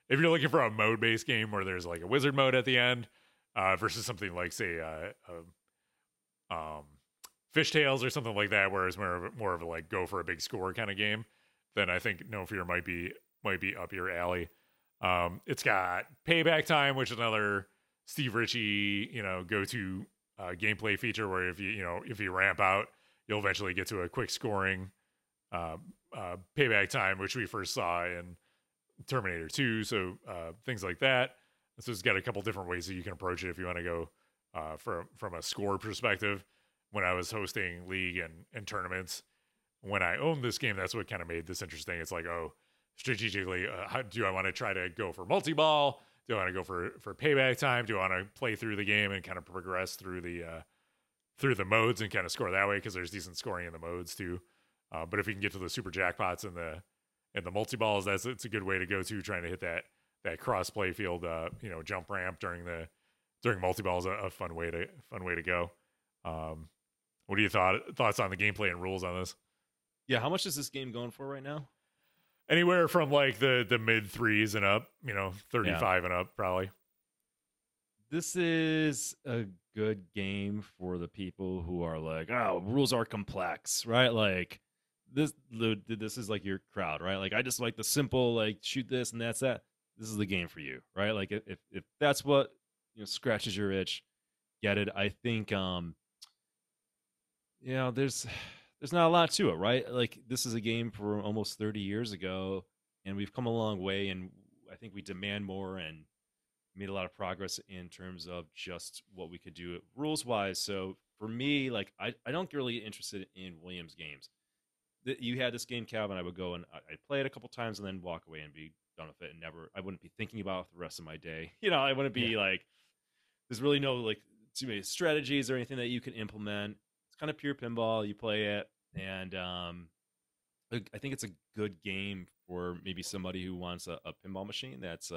if you're looking for a mode-based game where there's like a wizard mode at the end, versus something like, say, Fishtails or something like that, where it's more of a like go for a big score kind of game, then I think No Fear might be up your alley. It's got Payback Time, which is another Steve Ritchie, you know, go-to gameplay feature where if you ramp out, you'll eventually get to a quick scoring Payback Time, which we first saw in Terminator 2, so things like that. So it's got a couple different ways that you can approach it if you want to go from a score perspective. When I was hosting league and tournaments, when I owned this game, that's what kind of made this interesting. It's like, oh, strategically, how do I want to try to go for multi-ball? Do I want to go for Payback Time? Do I want to play through the game and kind of progress through the modes and kind of score that way? Because there's decent scoring in the modes too. But if you can get to the super jackpots and the multi-balls, it's a good way to go to, trying to hit that cross-play field, jump ramp during multi-balls, a fun way to go. What are your thoughts on the gameplay and rules on this? Yeah, how much is this game going for right now? Anywhere from like the mid threes and up, 35 and up probably. This is a good game for the people who are like, oh, rules are complex, right? Like this is like your crowd, right? Like I just like the simple, like shoot this and that's that. This is the game for you, right? Like if that's what scratches your itch, get it. I think there's not a lot to it, right? Like this is a game from almost 30 years ago, and we've come a long way, and I think we demand more and made a lot of progress in terms of just what we could do rules wise. So for me, like I don't get really interested in Williams games. You had this game, Calvin, I would go and I'd play it a couple times and then walk away and be done with it, and I wouldn't be thinking about the rest of my day. I wouldn't be like, there's really no like too many strategies or anything that you can implement. Kind of pure pinball. You play it, and I think it's a good game for maybe somebody who wants a pinball machine that's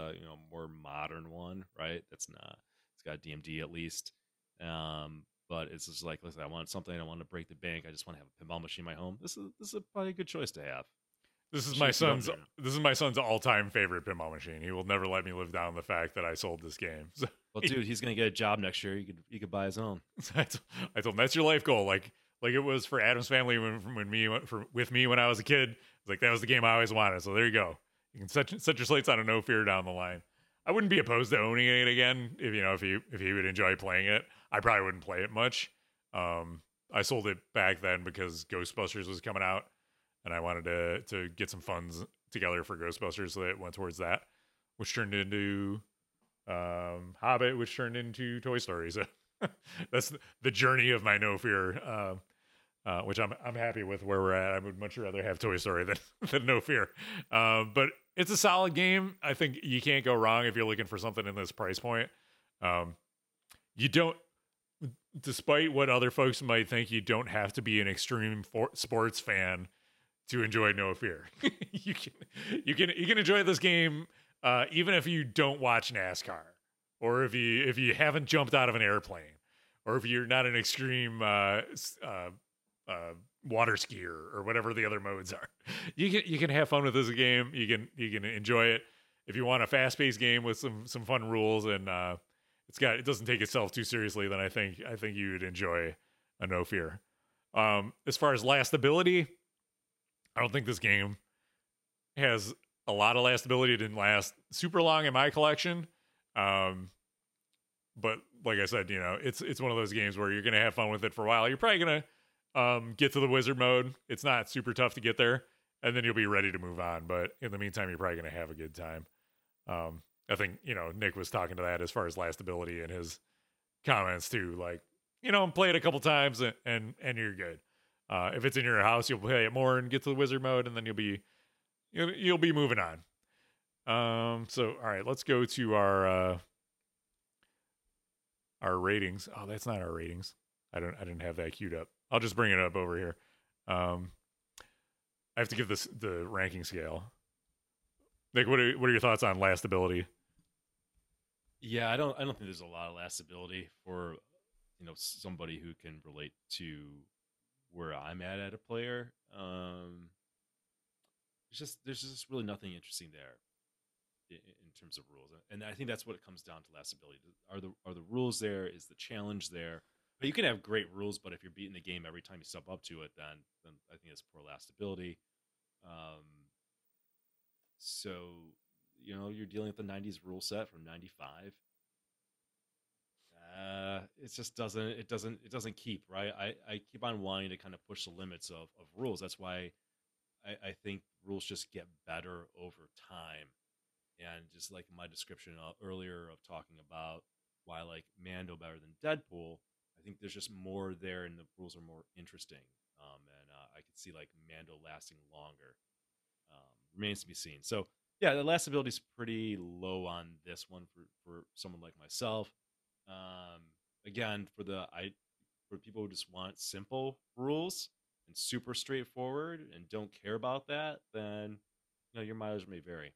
more modern one, right? That's not, it's got DMD at least, but it's just like, listen, I want something. I want to break the bank. I just want to have a pinball machine in my home. This is probably a good choice to have. This is my son's all-time favorite pinball machine. He will never let me live down the fact that I sold this game. So, well, dude, he's gonna get a job next year. He could buy his own. I told him that's your life goal. Like it was for Adam's family when I was a kid. It's like that was the game I always wanted. So there you go. You can set your slates on a No Fear down the line. I wouldn't be opposed to owning it again if he would enjoy playing it. I probably wouldn't play it much. I sold it back then because Ghostbusters was coming out, and I wanted to get some funds together for Ghostbusters, so it went towards that, which turned into Hobbit, which turned into Toy Story. So that's the journey of my No Fear, which I'm happy with where we're at. I would much rather have Toy Story than No Fear. But it's a solid game. I think you can't go wrong if you're looking for something in this price point. You don't, despite what other folks might think, you don't have to be an extreme sports fan to enjoy No Fear. you can enjoy this game even if you don't watch NASCAR, or if you haven't jumped out of an airplane, or if you're not an extreme water skier or whatever the other modes are. You can have fun with this game. You can enjoy it if you want a fast-paced game with some fun rules, and it doesn't take itself too seriously. Then I think you would enjoy a No Fear. As far as lastability, I don't think this game has a lot of lastability. It didn't last super long in my collection. But like I said, it's one of those games where you're going to have fun with it for a while. You're probably going to get to the wizard mode. It's not super tough to get there, and then you'll be ready to move on. But in the meantime, you're probably going to have a good time. I think, Nick was talking to that as far as lastability in his comments too. Like, play it a couple times and you're good. If it's in your house, you'll play it more and get to the wizard mode, and then you'll be moving on. So, all right, let's go to our ratings. Oh, that's not our ratings. I didn't have that queued up. I'll just bring it up over here. I have to give this the ranking scale. Like, what are your thoughts on lastability? Yeah, I don't think there's a lot of lastability for, you know, somebody who can relate to where I'm at a player. There's just really nothing interesting there in terms of rules, and I think that's what it comes down to. Lastability, are the rules there? Is the challenge there? But you can have great rules, but if you're beating the game every time you step up to it, then I think it's poor lastability. So, you know, you're dealing with the 90s rule set from 95. It just doesn't keep right. I keep on wanting to kind of push the limits of rules. That's why I think rules just get better over time. And just like my description earlier of talking about why I like Mando better than Deadpool, I think there's just more there, and the rules are more interesting. And I could see like Mando lasting longer. Remains to be seen. So yeah, the lastability is pretty low on this one for someone like myself. Again, for people who just want simple rules and super straightforward and don't care about that, then, you know, your mileage may vary.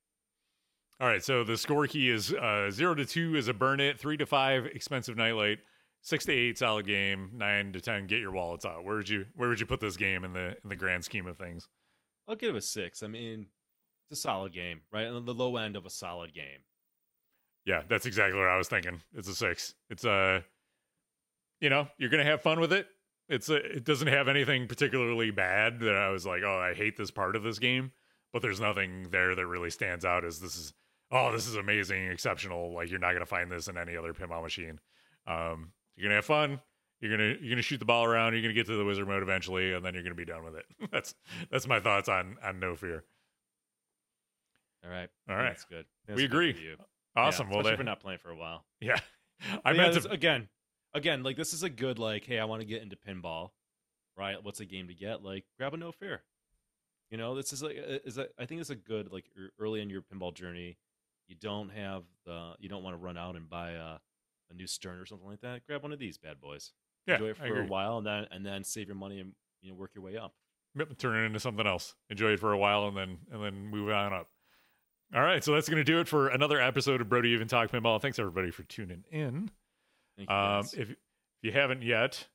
All right, so the score key is 0 to 2 is a burn it, 3 to 5 expensive nightlight, 6 to 8 solid game, 9 to 10 get your wallets out. Where would you put this game in the grand scheme of things? I'll give it a 6. I mean, it's a solid game, right? On the low end of a solid game. Yeah, that's exactly what I was thinking. It's a 6. It's you know, you're gonna have fun with it. It doesn't have anything particularly bad that I was like, oh, I hate this part of this game. But there's nothing there that really stands out as this is amazing, exceptional. Like, you're not gonna find this in any other pinball machine. You're gonna have fun. You're gonna shoot the ball around. You're gonna get to the wizard mode eventually, and then you're gonna be done with it. that's my thoughts on No Fear. All right, that's good. That's we agree. Good awesome. Yeah, well, especially if we're not playing for a while. Yeah, I meant to again. Like, this is a good like, hey, I want to get into pinball, right? What's a game to get? Like, grab a No Fear. You know, this is I think it's a good like early in your pinball journey. You don't want to run out and buy a new Stern or something like that. Grab one of these bad boys. Yeah, enjoy it for a while and then save your money and, you know, work your way up. Yep, turn it into something else. Enjoy it for a while and then move on up. All right, so that's going to do it for another episode of Brody Even Talk Pinball. Thanks everybody for tuning in. Thank you, if you haven't yet,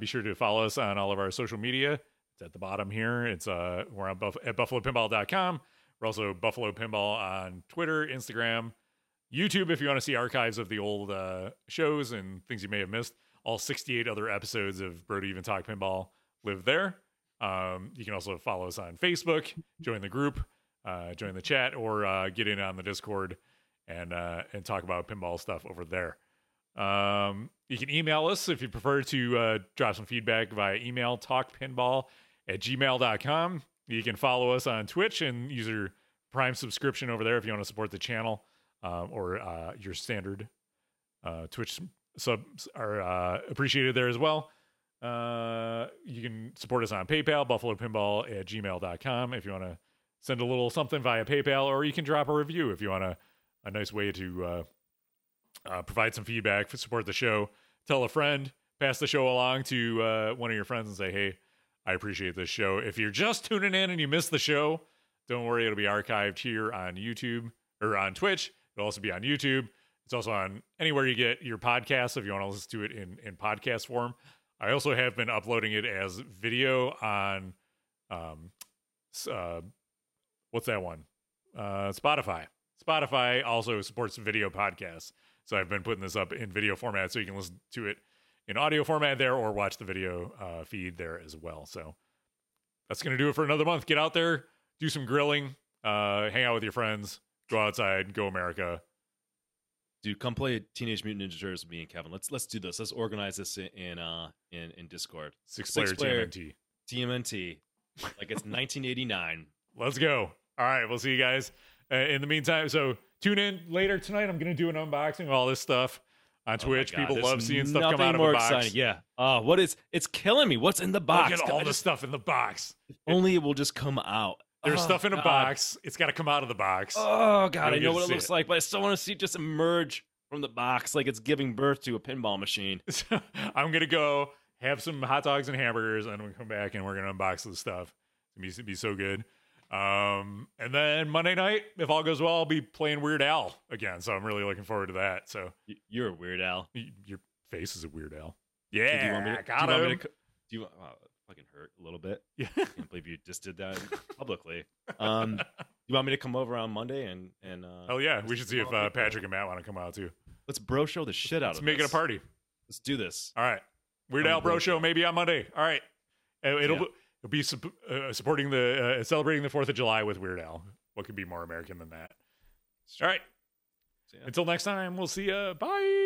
be sure to follow us on all of our social media. It's at the bottom here. It's we're on at buffalopinball.com. We're also Buffalo Pinball on Twitter, Instagram, YouTube, if you want to see archives of the old shows and things you may have missed. All 68 other episodes of Brody Even Talk Pinball live there. You can also follow us on Facebook, join the group, join the chat, or get in on the Discord and talk about pinball stuff over there. You can email us if you prefer to drop some feedback via email, talkpinball@gmail.com. You can follow us on Twitch and use your Prime subscription over there if you want to support the channel, or your standard Twitch subs are appreciated there as well. You can support us on PayPal, buffalopinball@gmail.com, if you want to send a little something via PayPal, or you can drop a review if you want a nice way to provide some feedback, support the show, tell a friend, pass the show along to one of your friends and say, hey, I appreciate this show. If you're just tuning in and you missed the show, don't worry. It'll be archived here on YouTube or on Twitch. It'll also be on YouTube. It's also on anywhere you get your podcasts if you want to listen to it in podcast form. I also have been uploading it as video on, what's that one? Spotify. Spotify also supports video podcasts. So I've been putting this up in video format so you can listen to it in audio format there or watch the video feed there as well. So that's going to do it for another month. Get out there, do some grilling, hang out with your friends, go outside, go America. Dude, come play Teenage Mutant Ninja Turtles with me and Kevin. Let's do this. Let's organize this in Discord. Six-player TMNT. Like it's 1989. Let's go. All right, we'll see you guys. In the meantime, so tune in later tonight. I'm going to do an unboxing of all this stuff on Twitch. People love seeing stuff come out of a box. Exciting. Yeah. It's killing me. What's in the box? Look at all the stuff in the box. If only it will just come out. There's stuff in a box. It's got to come out of the box. Oh, God, I know what it looks like, but I still want to see it just emerge from the box like it's giving birth to a pinball machine. So I'm going to go have some hot dogs and hamburgers, and we'll come back, and we're going to unbox this stuff. It's going to be so good. And then Monday night, if all goes well, I'll be playing Weird Al again, so I'm really looking forward to that. So you're a Weird Al. Your face is a Weird Al. Yeah, do you want me to, got him. Do you want... fucking hurt a little bit. Yeah. I can't believe you just did that publicly. You want me to come over on Monday and oh yeah, we should see if Patrick and Matt want to come out too. Let's bro show the shit out of this. Let's make it a party. Let's do this. All right. Weird Al bro show maybe on Monday. All right. It'll be supporting the celebrating the 4th of July with Weird Al. What could be more American than that? All right. Until next time, we'll see you. Bye.